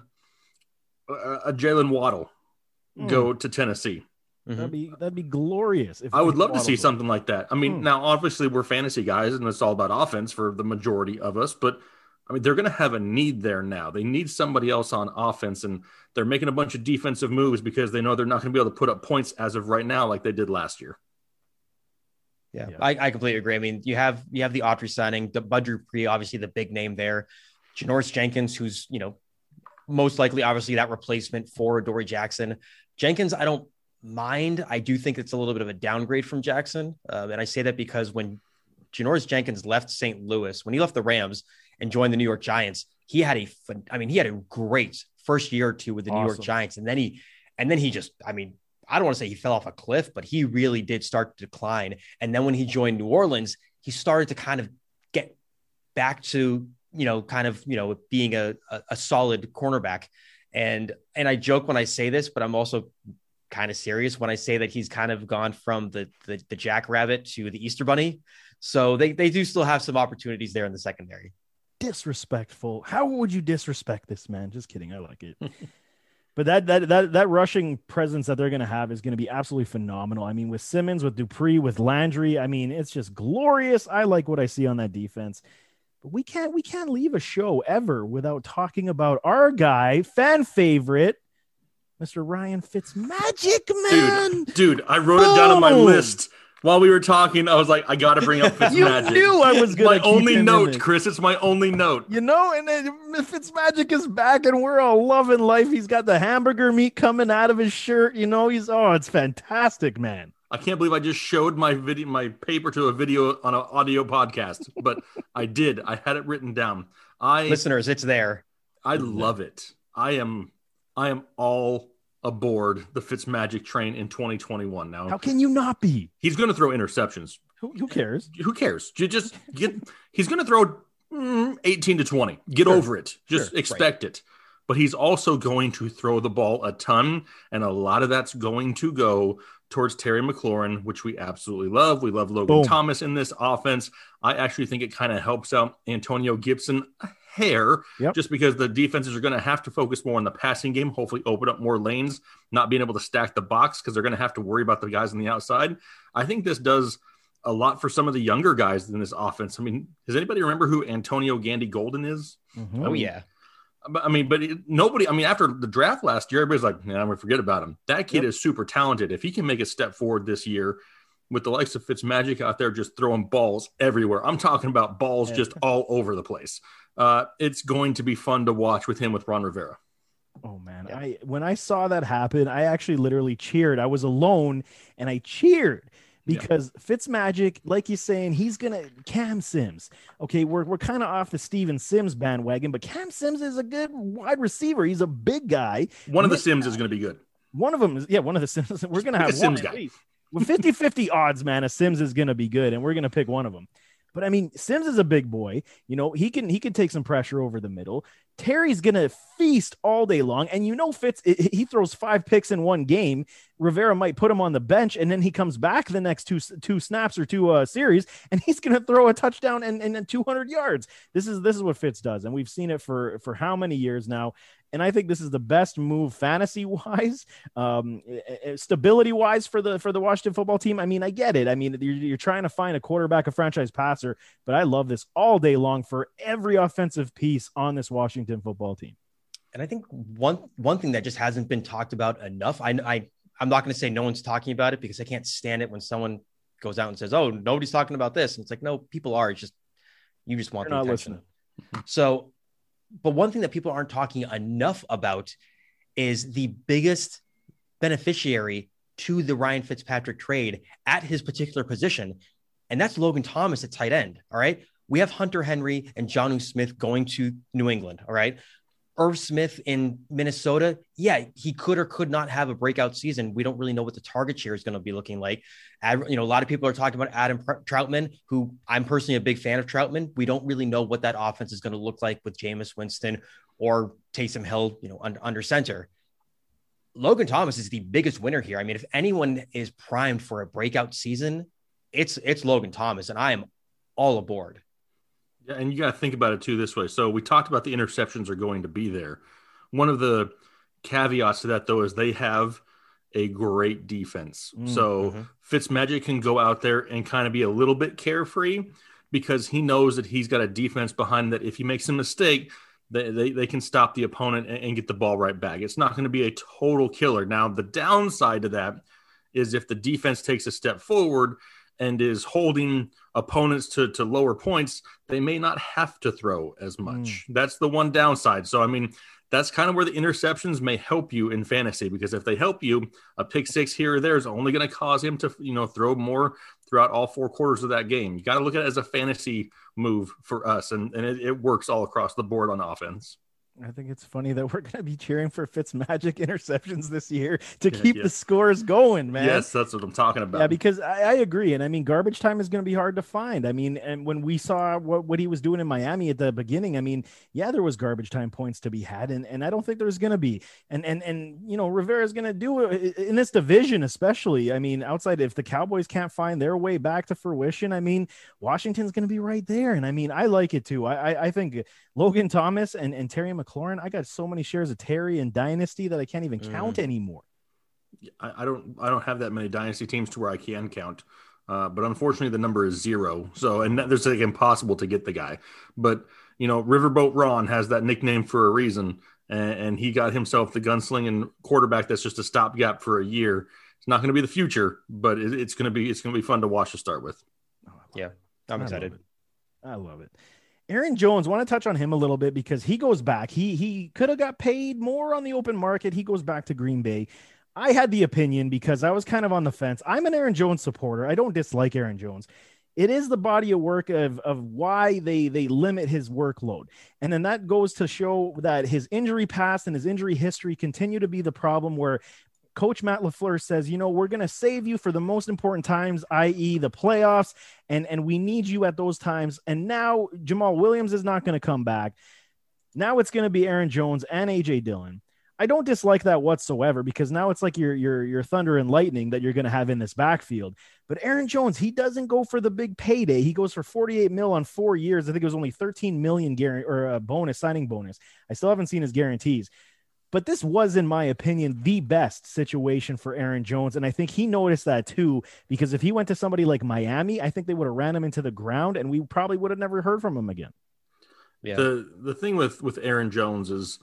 Jalen Waddle go to Tennessee? That'd be glorious. If I would love to see something like that. Now obviously we're fantasy guys and it's all about offense for the majority of us, but they're going to have a need there now. They need somebody else on offense, and they're making a bunch of defensive moves because they know they're not going to be able to put up points as of right now like they did last year. Yeah, yeah. I completely agree. You have the Autry signing, the Bud Dupree, obviously the big name there, Janoris Jenkins, who's most likely obviously that replacement for Adoree Jackson. Jenkins, I don't mind. I do think it's a little bit of a downgrade from Jackson. And I say that because when Janoris Jenkins left St. Louis, when he left the Rams and joined the New York Giants, he had a great first year or two with the New York Giants. And then he just, I don't want to say he fell off a cliff, but he really did start to decline. And then when he joined New Orleans, he started to kind of get back to, being a solid cornerback. And I joke when I say this, but I'm also kind of serious when I say that he's kind of gone from the Jackrabbit to the Easter Bunny. So they do still have some opportunities there in the secondary. Disrespectful. How would you disrespect this man? Just kidding. I like it. But that rushing presence that they're going to have is going to be absolutely phenomenal. With Simmons, with Dupree, with Landry, it's just glorious. I like what I see on that defense. But we can't leave a show ever without talking about our guy, fan favorite, Mr. Ryan Fitzmagic, man. Dude, I wrote it down on my list. While we were talking, I was like, I got to bring up Fitzmagic. You knew I was going to keep only note, in. Chris. It's my only note. You know, and Fitzmagic is back, and we're all loving life. He's got the hamburger meat coming out of his shirt. You know, he's it's fantastic, man. I can't believe I just showed my paper to a video on an audio podcast, but I did. I had it written down. Listeners, it's there. I love it. I am all aboard the Fitzmagic train in 2021 now. How can you not be? He's going to throw interceptions. Who cares? Who cares? You just he's going to throw 18 to 20. Get over it. Just expect it. But he's also going to throw the ball a ton, and a lot of that's going to go towards Terry McLaurin, which we absolutely love. We love Logan Thomas in this offense. I actually think it kind of helps out Antonio Gibson a hair, just because the defenses are going to have to focus more on the passing game, hopefully open up more lanes, not being able to stack the box because they're going to have to worry about the guys on the outside. I think this does a lot for some of the younger guys in this offense. I mean, does anybody remember who Antonio Gandy Golden is? Mm-hmm. Oh, yeah. But after the draft last year, everybody's like, I'm going to forget about him. That kid is super talented. If he can make a step forward this year with the likes of Fitzmagic out there just throwing balls everywhere. I'm talking about balls just all over the place. It's going to be fun to watch with him with Ron Rivera. Oh, man. Yeah. When I saw that happen, I actually literally cheered. I was alone, and I cheered. Because Fitzmagic, like you're saying, he's going to Cam Sims. Okay, we're kind of off the Steven Sims bandwagon, but Cam Sims is a good wide receiver. He's a big guy. One of the Sims is going to be good. One of them is, one of the Sims. We're going to have one. Sims guy. With 50-50 odds, man, a Sims is going to be good, and we're going to pick one of them. But, I mean, Sims is a big boy. You know, he can take some pressure over the middle. Terry's going to feast all day long. And, Fitz, he throws 5 picks in one game. Rivera might put him on the bench, and then he comes back the next two snaps or two series, and he's going to throw a touchdown and 200 yards. This is what Fitz does. And we've seen it for how many years now. And I think this is the best move fantasy wise, stability wise for the Washington football team. I mean, I get it. I mean, you're trying to find a quarterback, a franchise passer, but I love this all day long for every offensive piece on this Washington football team. And I think one thing that just hasn't been talked about enough. I'm not going to say no one's talking about it because I can't stand it when someone goes out and says, "Oh, nobody's talking about this." And it's like, no, people are. It's just you just want the attention. So. But one thing that people aren't talking enough about is the biggest beneficiary to the Ryan Fitzpatrick trade at his particular position. And that's Logan Thomas at tight end. All right. We have Hunter Henry and Jonnu Smith going to New England. All right. Irv Smith in Minnesota. Yeah. He could or could not have a breakout season. We don't really know what the target share is going to be looking like. A lot of people are talking about Adam Troutman, who I'm personally a big fan of Troutman. We don't really know what that offense is going to look like with Jameis Winston or Taysom Hill, under center. Logan Thomas is the biggest winner here. I mean, if anyone is primed for a breakout season, it's Logan Thomas, and I am all aboard. Yeah, and you got to think about it, too, this way. So we talked about the interceptions are going to be there. One of the caveats to that, though, is they have a great defense. So Fitzmagic can go out there and kind of be a little bit carefree because he knows that he's got a defense behind that. If he makes a mistake, they can stop the opponent and get the ball right back. It's not going to be a total killer. Now, the downside to that is if the defense takes a step forward and is holding opponents to lower points, they may not have to throw as much. That's the one downside. So, I mean, that's kind of where the interceptions may help you in fantasy, because if they help you, a pick six here or there is only going to cause him to, throw more throughout all 4 quarters of that game. You got to look at it as a fantasy move for us, and it works all across the board on offense. I think it's funny that we're going to be cheering for Fitzmagic interceptions this year to keep the scores going, man. Yes, that's what I'm talking about. Yeah, because I agree. And I mean, garbage time is going to be hard to find. I mean, and when we saw what he was doing in Miami at the beginning, I mean, yeah, there was garbage time points to be had. And I don't think there's going to be. And Rivera's going to do it in this division, especially. I mean, outside, if the Cowboys can't find their way back to fruition, I mean, Washington's going to be right there. And I mean, I like it too. I think Logan Thomas and Terry McLaurin, I got so many shares of Terry and Dynasty that I can't even count anymore. I don't have that many Dynasty teams to where I can count, but unfortunately the number is 0. So, and there's like impossible to get the guy. But Riverboat Ron has that nickname for a reason, and he got himself the gunslinging quarterback that's just a stopgap for a year. It's not going to be the future, but it's going to be fun to watch to start with. Yeah, I'm excited. I love it. Aaron Jones, want to touch on him a little bit because he goes back. He could have got paid more on the open market. He goes back to Green Bay. I had the opinion because I was kind of on the fence. I'm an Aaron Jones supporter. I don't dislike Aaron Jones. It is the body of work of why they limit his workload. And then that goes to show that his injury past and his injury history continue to be the problem where Coach Matt LaFleur says, you know, we're going to save you for the most important times, i.e. the playoffs, and we need you at those times. And now Jamal Williams is not going to come back. Now it's going to be Aaron Jones and A.J. Dillon. I don't dislike that whatsoever because now it's like your thunder and lightning that you're going to have in this backfield. But Aaron Jones, he doesn't go for the big payday. He goes for $48 million on 4 years. I think it was only $13 million guarantee or a bonus signing bonus. I still haven't seen his guarantees, but this was, in my opinion, the best situation for Aaron Jones. And I think he noticed that too, because if he went to somebody like Miami, I think they would have ran him into the ground and we probably would have never heard from him again. Yeah. The thing with Aaron Jones is,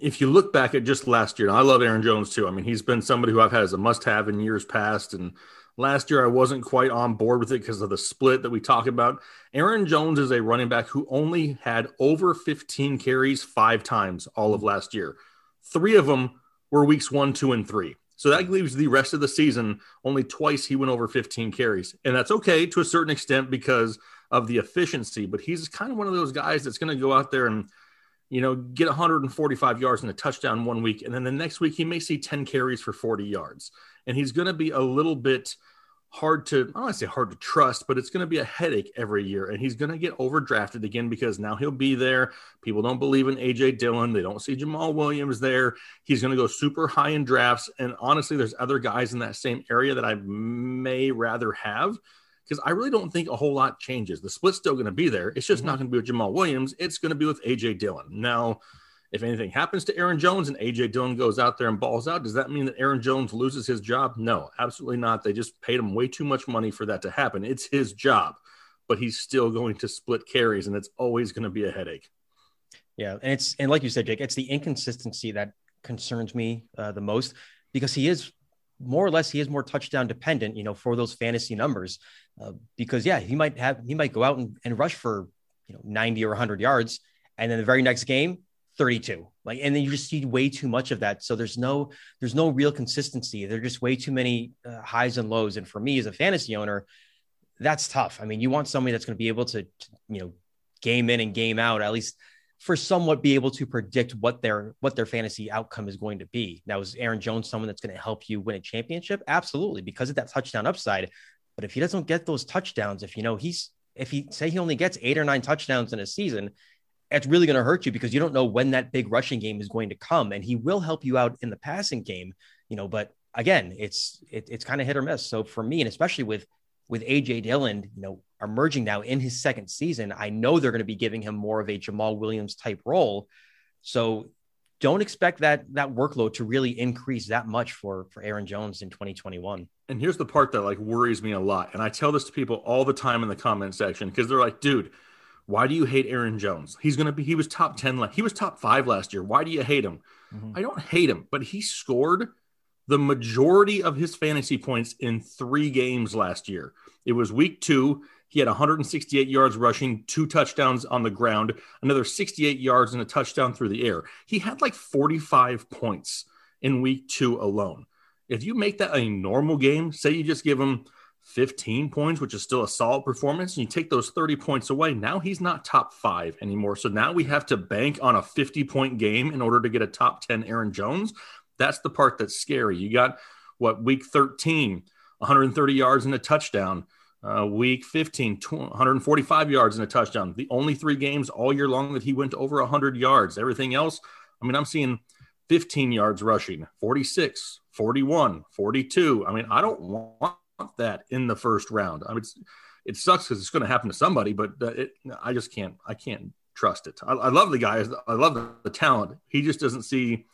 if you look back at just last year, and I love Aaron Jones too. I mean, he's been somebody who I've had as a must-have in years past. And last year, I wasn't quite on board with it because of the split that we talk about. Aaron Jones is a running back who only had over 15 carries 5 times all of last year. 3 of them were weeks 1, 2, and 3. So that leaves the rest of the season only twice he went over 15 carries. And that's okay to a certain extent because of the efficiency. But he's kind of one of those guys that's going to go out there and, you know, get 145 yards and a touchdown one week. And then the next week he may see 10 carries for 40 yards. And he's going to be a little bit hard to, I don't want to say hard to trust, but it's going to be a headache every year. And he's going to get overdrafted again because now he'll be there. People don't believe in AJ Dillon. They don't see Jamal Williams there. He's going to go super high in drafts. And honestly, there's other guys in that same area that I may rather have, because I really don't think a whole lot changes. The split's still going to be there. It's just not going to be with Jamal Williams. It's going to be with A.J. Dillon. Now, if anything happens to Aaron Jones and A.J. Dillon goes out there and balls out, does that mean that Aaron Jones loses his job? No, absolutely not. They just paid him way too much money for that to happen. It's his job, but he's still going to split carries, and it's always going to be a headache. Yeah, and like you said, Jake, it's the inconsistency that concerns me the most, because he is more touchdown dependent, you know, for those fantasy numbers, because he might go out and rush for, you know, 90 or 100 yards. And then the very next game, 32, like, and then you just see way too much of that. So there's no real consistency. There are just way too many highs and lows. And for me as a fantasy owner, that's tough. I mean, you want somebody that's going to be able to, you know, game in and game out, at least for somewhat be able to predict what their fantasy outcome is going to be. Now, is Aaron Jones someone that's going to help you win a championship? Absolutely, because of that touchdown upside. But if he doesn't get those touchdowns, if he only gets 8 or 9 touchdowns in a season, it's really going to hurt you because you don't know when that big rushing game is going to come. And he will help you out in the passing game, you know, but again, it's kind of hit or miss. So for me, and especially with AJ Dillon, you know, emerging now in his second season, I know they're going to be giving him more of a Jamal Williams type role. So don't expect that workload to really increase that much for Aaron Jones in 2021. And here's the part that like worries me a lot. And I tell this to people all the time in the comment section, because they're like, dude, why do you hate Aaron Jones? He was top 10. He was top 5 last year. Why do you hate him? Mm-hmm. I don't hate him, but he scored the majority of his fantasy points in 3 games last year. It was week 2. He had 168 yards rushing, 2 touchdowns on the ground, another 68 yards and a touchdown through the air. He had like 45 points in week 2 alone. If you make that a normal game, say you just give him 15 points, which is still a solid performance, and you take those 30 points away, now he's not top 5 anymore. So now we have to bank on a 50-point game in order to get a top 10 Aaron Jones. That's the part that's scary. You got, week 13, 130 yards and a touchdown. Week 15, 145 yards and a touchdown. The only 3 games all year long that he went over 100 yards. Everything else, I mean, I'm seeing 15 yards rushing, 46, 41, 42. I mean, I don't want that in the first round. I mean, it sucks because it's going to happen to somebody, but I just can't. I can't trust it. I love the guy. I love the talent. He just doesn't see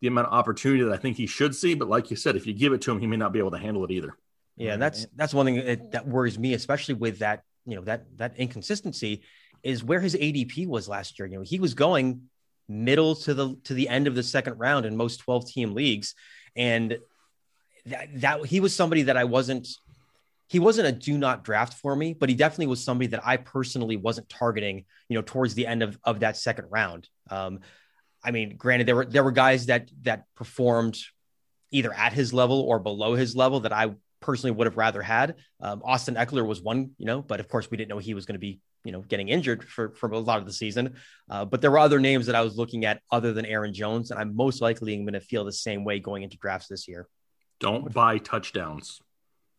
the amount of opportunity that I think he should see. But like you said, if you give it to him, he may not be able to handle it either. Yeah, and that's one thing that worries me, especially with that, you know, that inconsistency is where his ADP was last year. You know, he was going middle to the end of the second round in most 12-team leagues, and that he was somebody that I wasn't, he wasn't a do not draft for me, but he definitely was somebody that I personally wasn't targeting, you know, towards the end of that second round. I mean, granted, there were guys that performed either at his level or below his level that I personally would have rather had. Austin Eckler was one, you know, but of course we didn't know he was going to be, you know, getting injured for a lot of the season. But there were other names that I was looking at other than Aaron Jones, and I'm most likely going to feel the same way going into drafts this year. Don't buy touchdowns.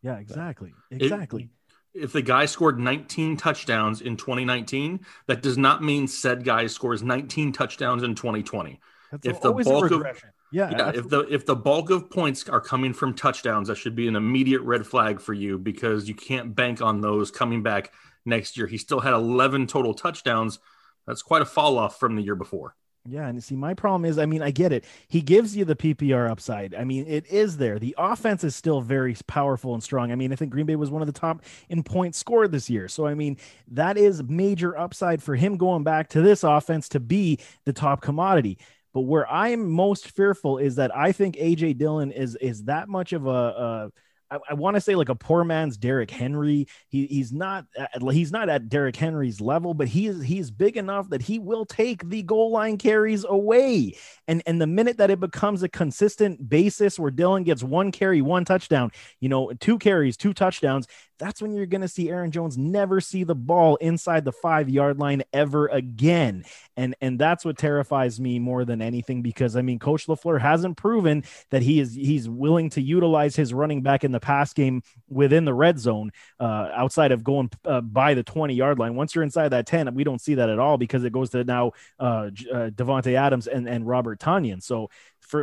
Yeah, exactly. Exactly. If the guy scored 19 touchdowns in 2019, that does not mean said guy scores 19 touchdowns in 2020. That's if the bulk of if the bulk of points are coming from touchdowns, that should be an immediate red flag for you, because you can't bank on those coming back next year. He still had 11 total touchdowns. That's quite a fall off from the year before. Yeah, and see, my problem is, I mean, I get it. He gives you the PPR upside. I mean, it is there. The offense is still very powerful and strong. I mean, I think Green Bay was one of the top in points scored this year. So, I mean, that is major upside for him going back to this offense to be the top commodity. But where I'm most fearful is that I think A.J. Dillon is that much of I want to say like a poor man's Derrick Henry. He's not at Derrick Henry's level, but he's big enough that he will take the goal line carries away. And the minute that it becomes a consistent basis where Dillon gets one carry, one touchdown, you know, two carries, two touchdowns, that's when you're going to see Aaron Jones never see the ball inside the 5-yard line ever again. And that's what terrifies me more than anything, because I mean, Coach LaFleur hasn't proven that he's willing to utilize his running back in the pass game within the red zone, outside of going by the 20-yard line. Once you're inside that 10, we don't see that at all, because it goes to now Devontae Adams and Robert Tonyan. So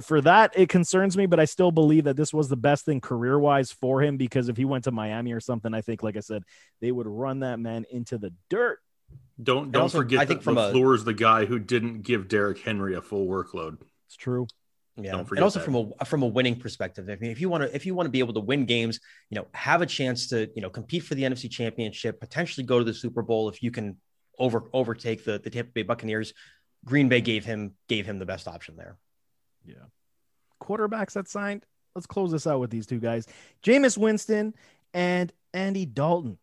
for that, it concerns me, but I still believe that this was the best thing career-wise for him, because if he went to Miami or something, I think, like I said, they would run that man into the dirt. Don't also forget, I think, that LaFleur is the guy who didn't give Derrick Henry a full workload. It's true. Yeah, and also that. from a winning perspective, I mean, if you want to be able to win games, you know, have a chance to, you know, compete for the NFC Championship, potentially go to the Super Bowl if you can overtake the Tampa Bay Buccaneers. Green Bay gave him the best option there. Yeah, quarterbacks that signed. Let's close this out with these two guys, Jameis Winston and Andy Dalton.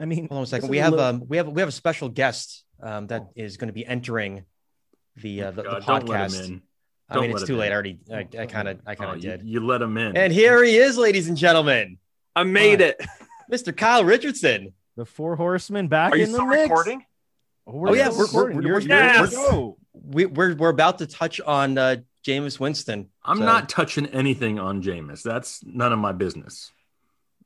I mean, hold on a second. We have a special guest that is going to be entering the podcast. I mean, it's too late. I kind of did. You let him in. And here he is, ladies and gentlemen. I made it. Mr. Kyle Richardson. The four horsemen back in the mix. Are you still recording? Oh, yeah. We're about to touch on Jameis Winston. I'm not touching anything on Jameis. That's none of my business.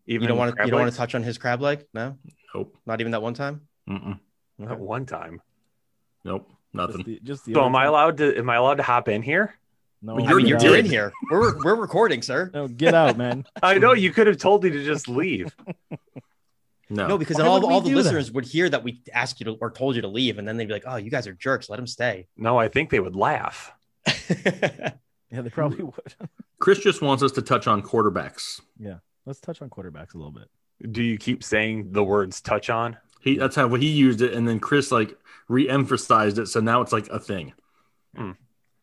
Even you don't want to touch on his crab leg? No? Nope. Not even that one time? Mm-mm. Not one time. Nope. Nothing. Just the so am I allowed to hop in here? No, well, you're in here. We're recording, sir. No, get out, man. I know, you could have told me to just leave. No, because then all the listeners would hear that we asked you to, or told you to leave. And then they'd be like, oh, you guys are jerks. Let them stay. No, I think they would laugh. Yeah, they probably would. Chris just wants us to touch on quarterbacks. Yeah. Let's touch on quarterbacks a little bit. Do you keep saying the words touch on? That's how he used it, and then Chris like re-emphasized it, so now it's like a thing. Mm.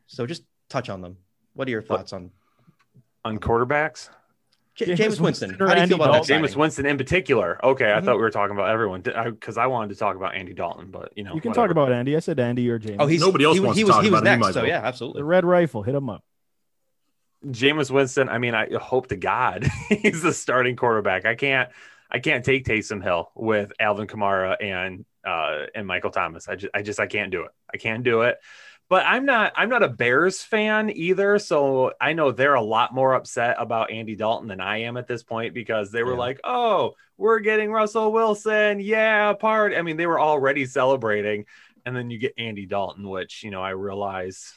So just touch on them. What are your thoughts on quarterbacks? Jameis Winston. How do you feel about that? Jameis Winston in particular. Okay, I thought we were talking about everyone, because I wanted to talk about Andy Dalton, but you know, you can talk about Andy. I said Andy or Jameis. Oh, nobody else wants to talk about him. So yeah, absolutely. The Red Rifle, hit him up. Jameis Winston. I mean, I hope to God he's the starting quarterback. I can't take Taysom Hill with Alvin Kamara and Michael Thomas. I can't do it. I can't do it. But I'm not a Bears fan either, so I know they're a lot more upset about Andy Dalton than I am at this point, because they were like, "Oh, we're getting Russell Wilson, yeah, party." I mean, they were already celebrating, and then you get Andy Dalton, which, you know, I realize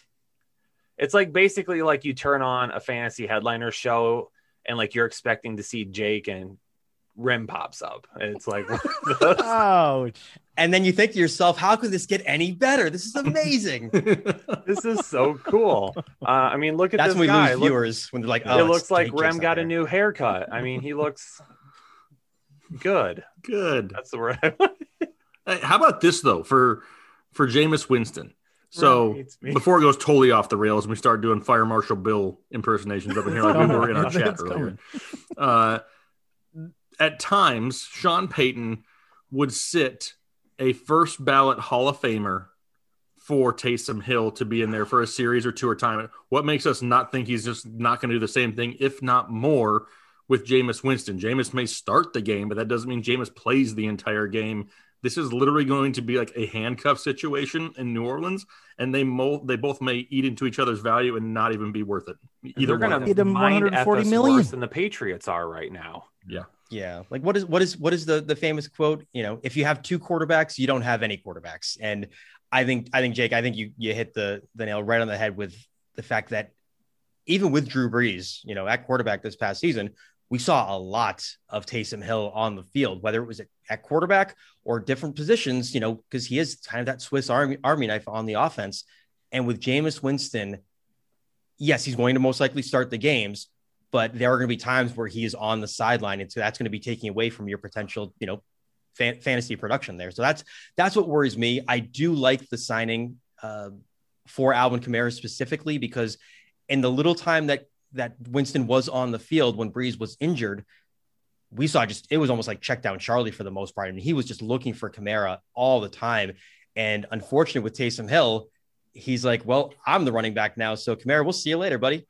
it's like basically like you turn on a Fantasy Headliner show and like you're expecting to see Jake and Rim pops up, and it's like, ouch. And then you think to yourself, how could this get any better? This is amazing. This is so cool. I mean, look at that's this guy. That's when we lose viewers, when they're like, oh, it looks like Rem got a new haircut. I mean, he looks good. That's the word. Hey, how about this though for Jameis Winston? So before it goes totally off the rails and we start doing Fire Marshal Bill impersonations up in here, like we were in our chat earlier, at times Sean Payton would sit a first ballot Hall of Famer for Taysom Hill to be in there for a series or two or time. What makes us not think he's just not going to do the same thing, if not more, with Jameis Winston? Jameis may start the game, but that doesn't mean Jameis plays the entire game. This is literally going to be like a handcuff situation in New Orleans, and they both may eat into each other's value and not even be worth it. Either they're going to mind $140 million worse than the Patriots are right now. Yeah, yeah. Like what is the famous quote? You know, if you have two quarterbacks, you don't have any quarterbacks. And I think Jake, you hit the nail right on the head with the fact that even with Drew Brees, you know, at quarterback this past season, we saw a lot of Taysom Hill on the field, whether it was at quarterback or different positions, you know, because he is kind of that Swiss Army knife on the offense. And with Jameis Winston, yes, he's going to most likely start the games, but there are going to be times where he is on the sideline. And so that's going to be taking away from your potential, you know, fantasy production there. So that's what worries me. I do like the signing for Alvin Kamara specifically, because in the little time that Winston was on the field when Breeze was injured, we saw it was almost like check down Charlie for the most part. I mean, he was just looking for Kamara all the time. And unfortunately with Taysom Hill, he's like, well, I'm the running back now. So Kamara, we'll see you later, buddy.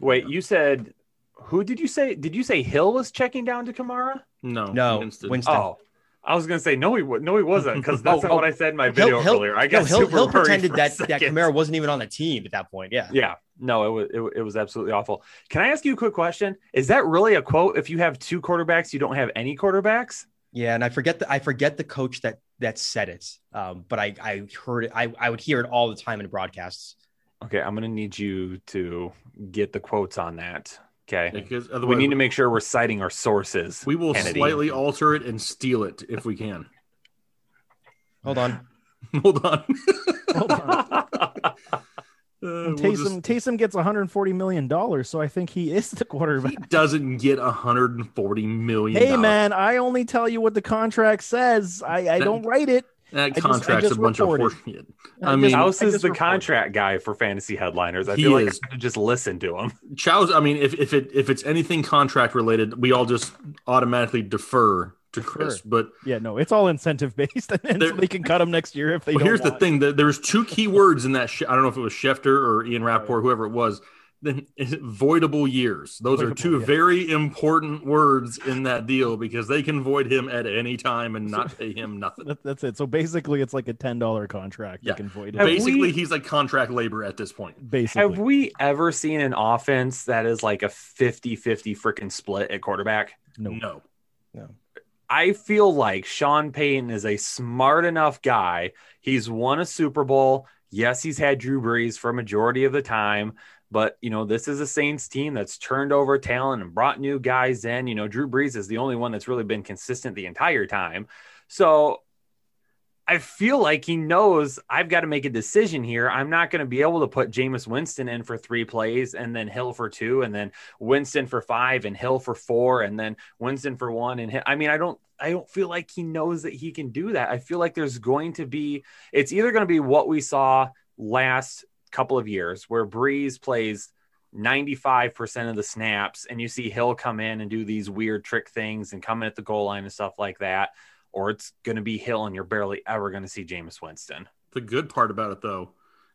Wait, you said, who did you say? Did you say Hill was checking down to Kamara? No, Winston. Oh, I was going to say, no, he wasn't. Cause that's not what I said in my video earlier. I guess Hill pretended that Kamara wasn't even on the team at that point. Yeah. Yeah. No, it was absolutely awful. Can I ask you a quick question? Is that really a quote? If you have two quarterbacks, you don't have any quarterbacks. Yeah, and I forget the coach that said it. But I heard it. I would hear it all the time in broadcasts. Okay, I'm gonna need you to get the quotes on that. Okay, because otherwise we need to make sure we're citing our sources. We will slightly alter it and steal it if we can. Hold on. Taysom gets $140 million, so I think he is the quarterback. He doesn't get $140 million. Hey, man, I only tell you what the contract says. I don't write it. That contract's a bunch of horseshit. I mean, Chouse is the contract guy for Fantasy Headliners. I feel like I should just listen to him. Chouse, I mean, if it's anything contract related, we all just automatically defer to Chris, but yeah, no, it's all incentive based, and so they can cut him next year if they don't. Here's the thing: that there's two key words in that. I don't know if it was Schefter or Ian Rappaport, right, whoever it was. Then voidable years. Those are two very important words in that deal, because they can void him at any time and not pay him nothing. That's it. So basically, it's like a $10 contract. Yeah. You can void it. Basically, he's like contract labor at this point. Basically, have we ever seen an offense that is like a 50-50 freaking split at quarterback? No. I feel like Sean Payton is a smart enough guy. He's won a Super Bowl. Yes, he's had Drew Brees for a majority of the time, but you know, this is a Saints team that's turned over talent and brought new guys in. You know, Drew Brees is the only one that's really been consistent the entire time. So I feel like he knows, I've got to make a decision here. I'm not going to be able to put Jameis Winston in for 3 plays and then Hill for 2 and then Winston for 5 and Hill for 4 and then Winston for 1 and Hill. I mean, I don't feel like he knows that he can do that. I feel like it's either going to be what we saw last couple of years where Breeze plays 95% of the snaps and you see Hill come in and do these weird trick things and come in at the goal line and stuff like that, or it's going to be Hill and you're barely ever going to see Jameis Winston. The good part about it, though,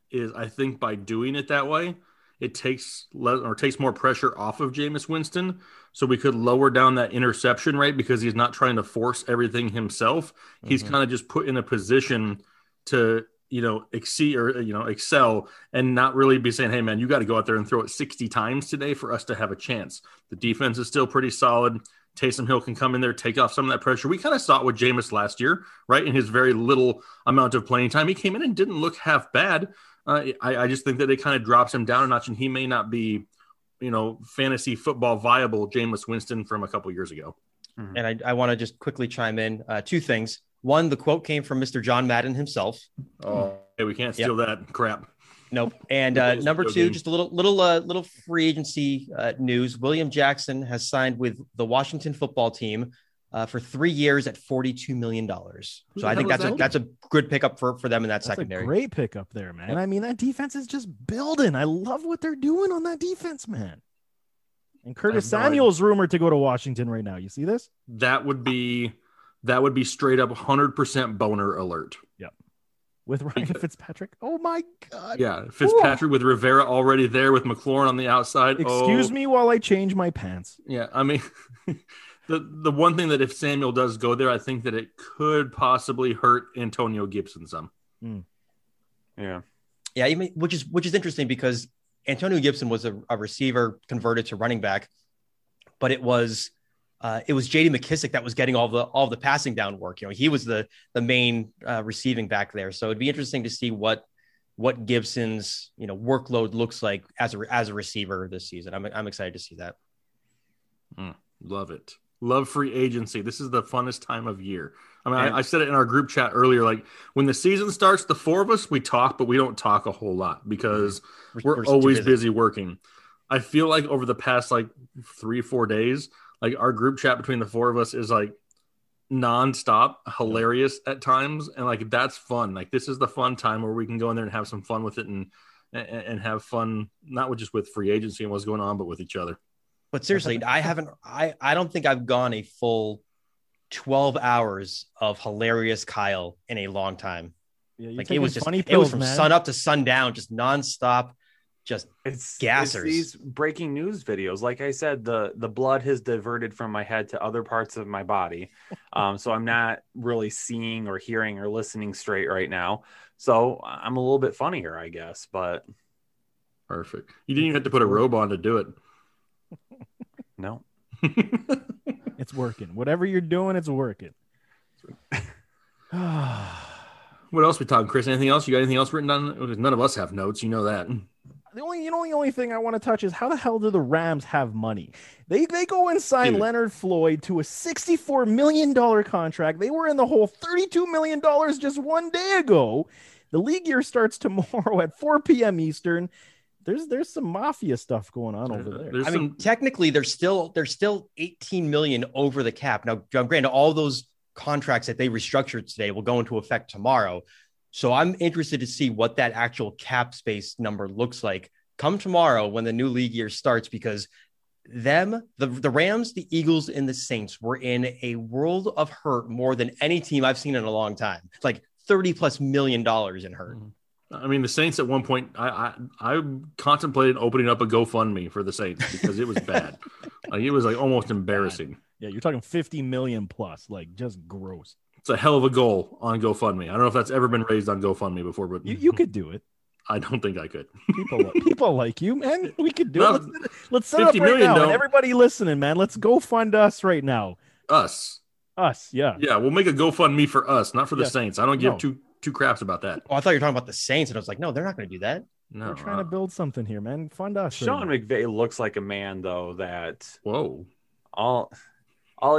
is I think by doing it that way, it takes more pressure off of Jameis Winston, so we could lower down that interception rate because he's not trying to force everything himself. Mm-hmm. He's kind of just put in a position to, you know, excel and not really be saying, hey, man, you got to go out there and throw it 60 times today for us to have a chance. The defense is still pretty solid. Taysom Hill can come in there, take off some of that pressure. We kind of saw it with Jameis last year, right? In his very little amount of playing time, he came in and didn't look half bad. I just think that it kind of drops him down a notch, and he may not be, you know, fantasy football viable Jameis Winston from a couple years ago. Mm-hmm. And I want to just quickly chime in 2 things. One, the quote came from Mr. John Madden himself. Oh, hey, we can't steal that crap. Nope. And number 2, just a little free agency news. William Jackson has signed with the Washington football team for 3 years at $42 million. So I think that's a good pickup for them in that secondary. A great pickup there, man. Yep. I mean, that defense is just building. I love what they're doing on that defense, man. And Curtis Samuel's rumored to go to Washington right now. You see this? That would be straight up 100% boner alert. Yep. With Ryan Fitzpatrick. Oh my God. Yeah. Fitzpatrick with Rivera already there with McLaurin on the outside. Excuse me while I change my pants. Yeah. I mean, The one thing that if Samuel does go there, I think that it could possibly hurt Antonio Gibson some. Mm. Yeah. Yeah. I mean, which is interesting because Antonio Gibson was a receiver converted to running back, but it was JD McKissick that was getting all the passing down work. You know, he was the main receiving back there. So it'd be interesting to see what Gibson's, you know, workload looks like as a receiver this season. I'm excited to see that. Mm. Love it. Love free agency. This is the funnest time of year. I mean, I said it in our group chat earlier, like when the season starts, the four of us, we talk, but we don't talk a whole lot because we're always busy working. I feel like over the past like 3-4 days, like our group chat between the four of us is like nonstop, hilarious at times. And like, that's fun. Like this is the fun time where we can go in there and have some fun with it and have fun, not with just with free agency and what's going on, but with each other. But seriously, I don't think I've gone a full 12 hours of hilarious Kyle in a long time. Yeah, like it was just funny pills, it was from sun up to sundown, just nonstop, just gassers. It's these breaking news videos. Like I said, the blood has diverted from my head to other parts of my body. So I'm not really seeing or hearing or listening straight right now. So I'm a little bit funnier, I guess, but perfect. You didn't even have to put a robe on to do it. No, it's working. Whatever you're doing, it's working. What else we talking, Chris? Anything else? You got anything else written down? None of us have notes. You know that. The only thing I want to touch is how the hell do the Rams have money? They go and sign Leonard Floyd to a $64 million contract. They were in the hole $32 million just one day ago. The league year starts tomorrow at 4 p.m. Eastern. There's some mafia stuff going on over there. I mean, technically, they're still 18 million over the cap. Now, granted, all those contracts that they restructured today will go into effect tomorrow. So I'm interested to see what that actual cap space number looks like come tomorrow when the new league year starts, because the Rams, the Eagles, and the Saints were in a world of hurt more than any team I've seen in a long time. It's like $30+ million in hurt. Mm-hmm. I mean, the Saints at one point, I contemplated opening up a GoFundMe for the Saints because it was bad. Like, it was like almost embarrassing. Yeah, you're talking 50 million plus, like just gross. It's a hell of a goal on GoFundMe. I don't know if that's ever been raised on GoFundMe before, but you could do it. I don't think I could. People like you, man. We could do it. Let's set up right now. And everybody listening, man, let's go fund us right now. Us, yeah. Yeah, we'll make a GoFundMe for us, not for the Saints. I don't give two craps about that. Oh, I thought you were talking about the Saints, and I was like, no, they're not going to do that. No, we're trying to build something here, man. Fund us. Sean McVay looks like a man, though. That all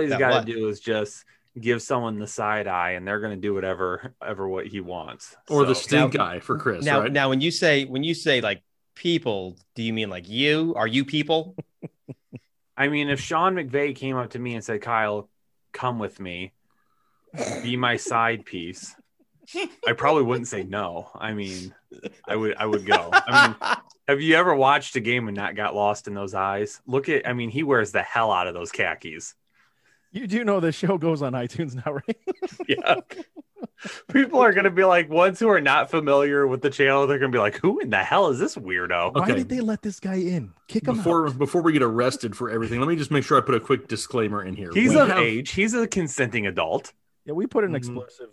he's got to do is just give someone the side eye, and they're going to do whatever what he wants. Or the stink eye for Chris. Now, right? Now, when you say like people, do you mean like you? Are you people? I mean, if Sean McVay came up to me and said, "Kyle, come with me, be my side piece." I probably wouldn't say no. I mean, I would go. I mean, have you ever watched a game and not got lost in those eyes? He wears the hell out of those khakis. You do know the show goes on iTunes now, right? Yeah. People are going to be like, ones who are not familiar with the channel, they're going to be like, who in the hell is this weirdo? Okay. Why did they let this guy in? Kick him out. Before we get arrested for everything, let me just make sure I put a quick disclaimer in here. He's of age. He's a consenting adult. Yeah, we put an explosive...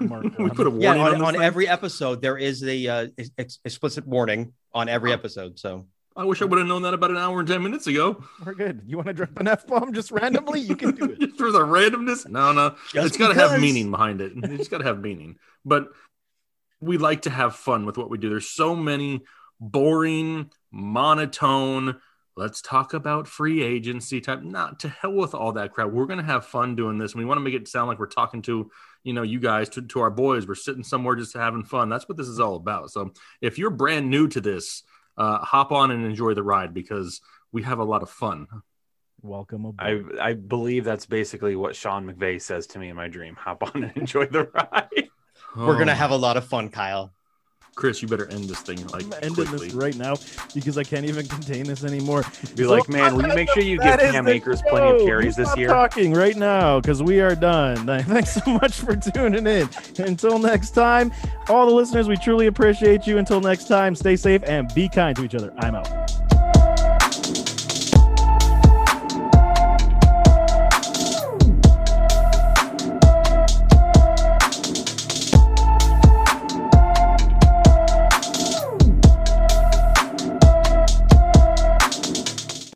we put a warning on every episode. There is a explicit warning on every episode. So I wish I would have known that about an hour and 10 minutes ago. We're good. You want to drop an F-bomb just randomly? You can do it. Just for the randomness? No. It's got to have meaning behind it. It's got to have meaning. But we like to have fun with what we do. There's so many boring, monotone, let's talk about free agency type. Not to hell with all that crap. We're going to have fun doing this. And we want to make it sound like we're talking to, you know, you guys, to our boys. We're sitting somewhere just having fun. That's what this is all about. So if you're brand new to this, hop on and enjoy the ride because we have a lot of fun. Welcome aboard. I believe that's basically what Sean McVay says to me in my dream. Hop on and enjoy the ride. Oh. We're going to have a lot of fun, Kyle. Chris, you better end this thing like quickly. This right now because I can't even contain this anymore. Be so, like, man, will you make sure you give Cam Akers plenty of carries this year? Talking right now because we are done. Thanks so much for tuning in. Until next time, all the listeners, we truly appreciate you. Until next time, stay safe and be kind to each other. I'm out.